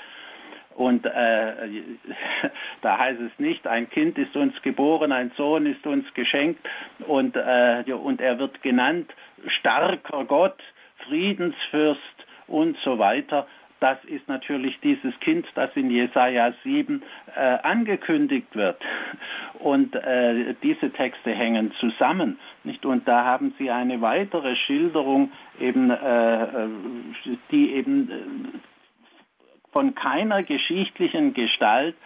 Und da heißt es nicht, ein Kind ist uns geboren, ein Sohn ist uns geschenkt, und er wird genannt starker Gott, Friedensfürst und so weiter. das ist natürlich dieses Kind, das in Jesaja 7 angekündigt wird. Und diese Texte hängen zusammen, nicht? Und da haben Sie eine weitere Schilderung, eben, die eben von keiner geschichtlichen Gestalt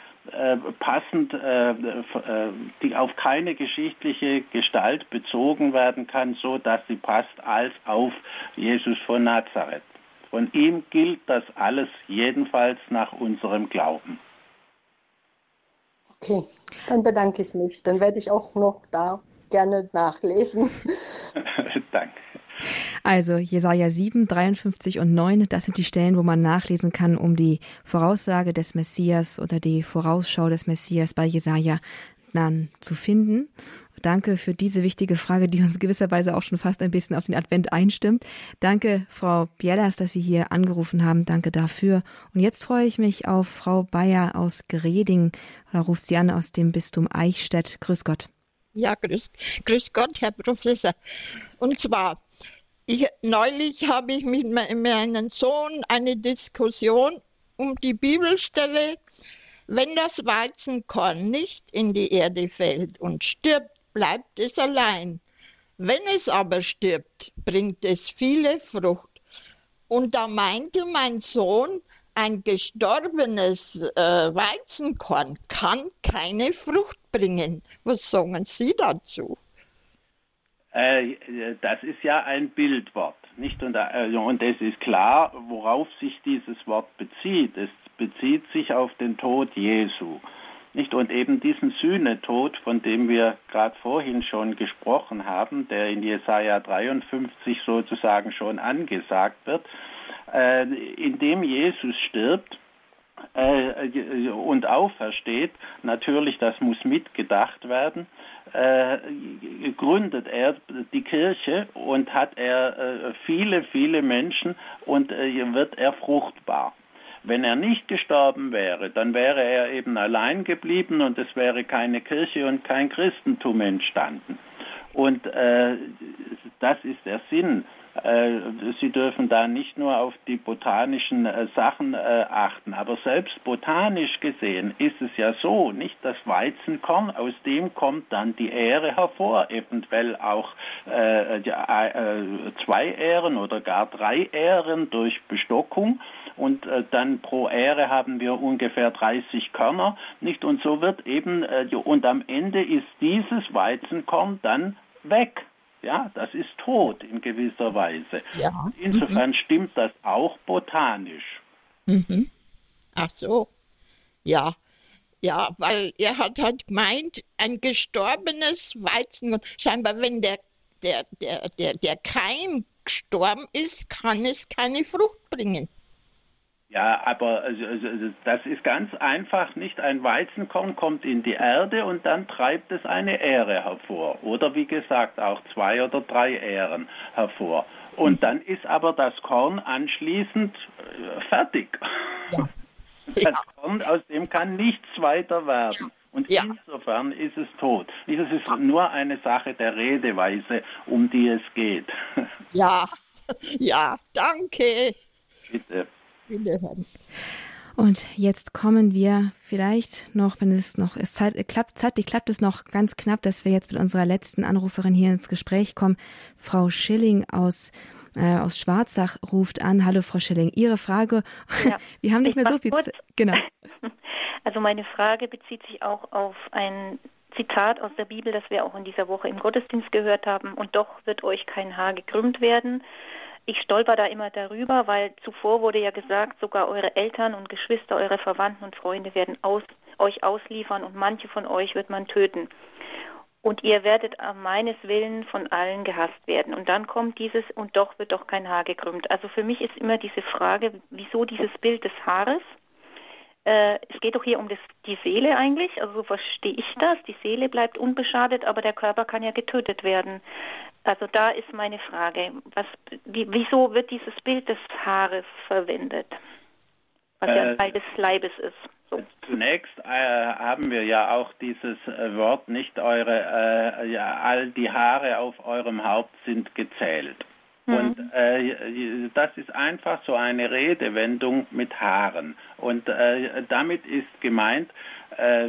passend, die auf keine geschichtliche Gestalt bezogen werden kann, so dass sie passt als auf Jesus von Nazareth. Von ihm gilt das alles, jedenfalls nach unserem Glauben. Okay, dann bedanke ich mich. Dann werde ich auch noch da gerne nachlesen. Danke. Also Jesaja 7, 53 und 9, das sind die Stellen, wo man nachlesen kann, um die Voraussage des Messias oder die Vorausschau des Messias bei Jesaja dann zu finden. Danke für diese wichtige Frage, die uns gewisserweise auch schon fast ein bisschen auf den Advent einstimmt. Danke, Frau Bielas, dass Sie hier angerufen haben. Danke dafür. Und jetzt freue ich mich auf Frau Bayer aus Greding. Da ruft sie an aus dem Bistum Eichstätt. Grüß Gott. Ja, grüß Gott, Herr Professor. Und zwar, neulich habe ich mit meinem Sohn eine Diskussion um die Bibelstelle, wenn das Weizenkorn nicht in die Erde fällt und stirbt, bleibt es allein. Wenn es aber stirbt, bringt es viele Frucht. Und da meinte mein Sohn, ein gestorbenes Weizenkorn kann keine Frucht bringen. Was sagen Sie dazu? Das ist ja ein Bildwort, nicht? Und es ist klar, worauf sich dieses Wort bezieht. Es bezieht sich auf den Tod Jesu. Nicht? Und eben diesen Sühnetod, von dem wir gerade vorhin schon gesprochen haben, der in Jesaja 53 sozusagen schon angesagt wird, indem Jesus stirbt und aufersteht, natürlich, das muss mitgedacht werden, gründet er die Kirche und hat er viele, viele Menschen und wird er fruchtbar. Wenn er nicht gestorben wäre, dann wäre er eben allein geblieben und es wäre keine Kirche und kein Christentum entstanden. Und das ist der Sinn. Sie dürfen da nicht nur auf die botanischen Sachen achten, aber selbst botanisch gesehen ist es ja so, nicht, das Weizenkorn, aus dem kommt dann die Ähre hervor, eventuell auch zwei Ähren oder gar drei Ähren durch Bestockung und dann pro Ähre haben wir ungefähr 30 Körner, nicht, und so wird eben, und am Ende ist dieses Weizenkorn dann weg. Ja, das ist tot in gewisser Weise. Ja. Insofern stimmt das auch botanisch. Mhm. Ach so. Ja. Ja, weil er hat halt gemeint, ein gestorbenes Weizen, scheinbar wenn der Keim gestorben ist, kann es keine Frucht bringen. Ja, aber das ist ganz einfach, nicht? Ein Weizenkorn kommt in die Erde und dann treibt es eine Ähre hervor. Oder wie gesagt, auch zwei oder drei Ähren hervor. Und dann ist aber das Korn anschließend fertig. Ja. Das Korn, aus dem kann nichts weiter werden. Und insofern ist es tot. Das ist nur eine Sache der Redeweise, um die es geht. Ja, ja, danke. Bitte. Und jetzt kommen wir vielleicht noch, wenn es noch ist, klappt es noch ganz knapp, dass wir jetzt mit unserer letzten Anruferin hier ins Gespräch kommen. Frau Schilling aus Schwarzach ruft an. Hallo Frau Schilling, Ihre Frage. Ja. Wir haben nicht mehr so viel Zeit. Genau. Also meine Frage bezieht sich auch auf ein Zitat aus der Bibel, das wir auch in dieser Woche im Gottesdienst gehört haben. Und doch wird euch kein Haar gekrümmt werden. Ich stolper da immer darüber, weil zuvor wurde ja gesagt, sogar eure Eltern und Geschwister, eure Verwandten und Freunde werden euch ausliefern und manche von euch wird man töten. Und ihr werdet meines Willen von allen gehasst werden. Und dann kommt dieses, und doch wird doch kein Haar gekrümmt. Also für mich ist immer diese Frage, wieso dieses Bild des Haares? Es geht doch hier um die Seele eigentlich, also so verstehe ich das. Die Seele bleibt unbeschadet, aber der Körper kann ja getötet werden. Also da ist meine Frage, wieso wird dieses Bild des Haares verwendet, was ja ein Teil des Leibes ist? So. Zunächst haben wir ja auch dieses Wort, nicht eure, all die Haare auf eurem Haupt sind gezählt. Und das ist einfach so eine Redewendung mit Haaren. Und damit ist gemeint,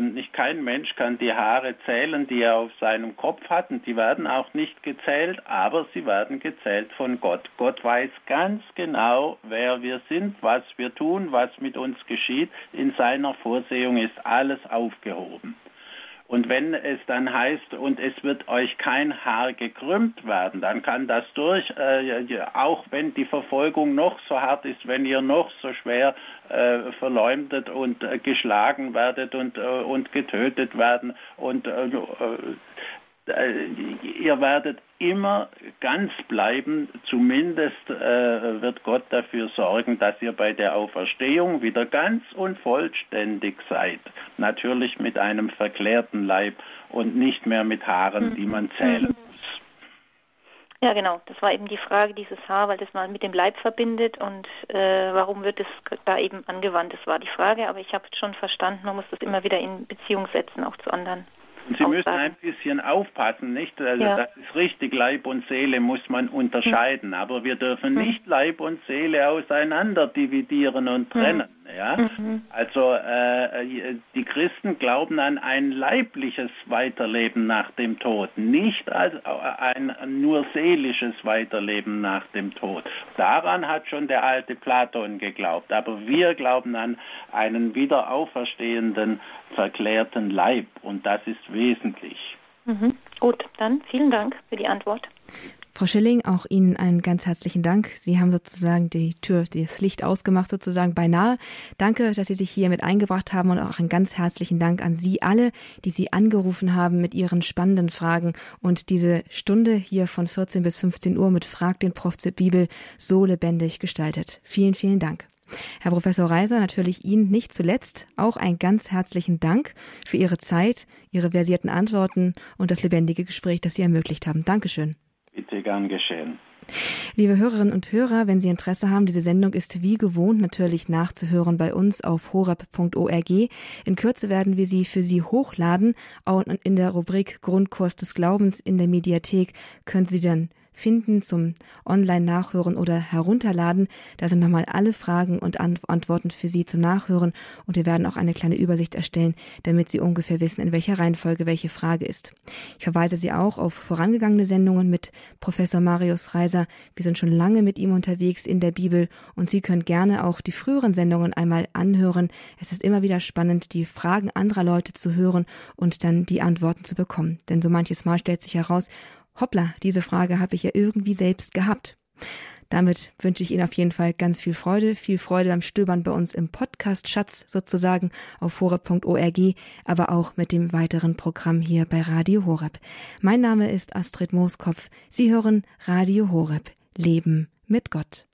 nicht kein Mensch kann die Haare zählen, die er auf seinem Kopf hat. Und die werden auch nicht gezählt, aber sie werden gezählt von Gott. Gott weiß ganz genau, wer wir sind, was wir tun, was mit uns geschieht. In seiner Vorsehung ist alles aufgehoben. Und wenn es dann heißt, und es wird euch kein Haar gekrümmt werden, dann kann das auch wenn die Verfolgung noch so hart ist, wenn ihr noch so schwer verleumdet und geschlagen werdet und getötet werden und ihr werdet immer ganz bleiben, zumindest wird Gott dafür sorgen, dass ihr bei der Auferstehung wieder ganz und vollständig seid. Natürlich mit einem verklärten Leib und nicht mehr mit Haaren, die man zählen muss. Ja, genau. Das war eben die Frage, dieses Haar, weil das man mit dem Leib verbindet und warum wird es da eben angewandt? Das war die Frage, aber ich habe schon verstanden, man muss das immer wieder in Beziehung setzen, auch zu anderen. Und Sie müssen ein bisschen aufpassen, nicht? Also ja. Das ist richtig, Leib und Seele muss man unterscheiden, aber wir dürfen nicht Leib und Seele auseinander dividieren und trennen. Ja? Also die Christen glauben an ein leibliches Weiterleben nach dem Tod, nicht als ein nur seelisches Weiterleben nach dem Tod. Daran hat schon der alte Platon geglaubt, aber wir glauben an einen wiederauferstehenden, verklärten Leib und das ist wesentlich. Gut, dann vielen Dank für die Antwort. Frau Schilling, auch Ihnen einen ganz herzlichen Dank. Sie haben sozusagen die Tür, das Licht ausgemacht sozusagen beinahe. Danke, dass Sie sich hier mit eingebracht haben und auch einen ganz herzlichen Dank an Sie alle, die Sie angerufen haben mit Ihren spannenden Fragen und diese Stunde hier von 14 bis 15 Uhr mit Frag den Prof. zur Bibel so lebendig gestaltet. Vielen, vielen Dank. Herr Professor Reiser, natürlich Ihnen nicht zuletzt auch einen ganz herzlichen Dank für Ihre Zeit, Ihre versierten Antworten und das lebendige Gespräch, das Sie ermöglicht haben. Dankeschön. Bitte, gern geschehen. Liebe Hörerinnen und Hörer, wenn Sie Interesse haben, diese Sendung ist wie gewohnt natürlich nachzuhören bei uns auf horeb.org. In Kürze werden wir sie für Sie hochladen und in der Rubrik Grundkurs des Glaubens in der Mediathek können Sie dann finden, zum Online-Nachhören oder herunterladen. Da sind nochmal alle Fragen und Antworten für Sie zum Nachhören und wir werden auch eine kleine Übersicht erstellen, damit Sie ungefähr wissen, in welcher Reihenfolge welche Frage ist. Ich verweise Sie auch auf vorangegangene Sendungen mit Professor Marius Reiser. Wir sind schon lange mit ihm unterwegs in der Bibel und Sie können gerne auch die früheren Sendungen einmal anhören. Es ist immer wieder spannend, die Fragen anderer Leute zu hören und dann die Antworten zu bekommen. Denn so manches Mal stellt sich heraus, hoppla, diese Frage habe ich ja irgendwie selbst gehabt. Damit wünsche ich Ihnen auf jeden Fall ganz viel Freude beim Stöbern bei uns im Podcast-Schatz sozusagen auf horeb.org, aber auch mit dem weiteren Programm hier bei Radio Horeb. Mein Name ist Astrid Mooskopf. Sie hören Radio Horeb, Leben mit Gott.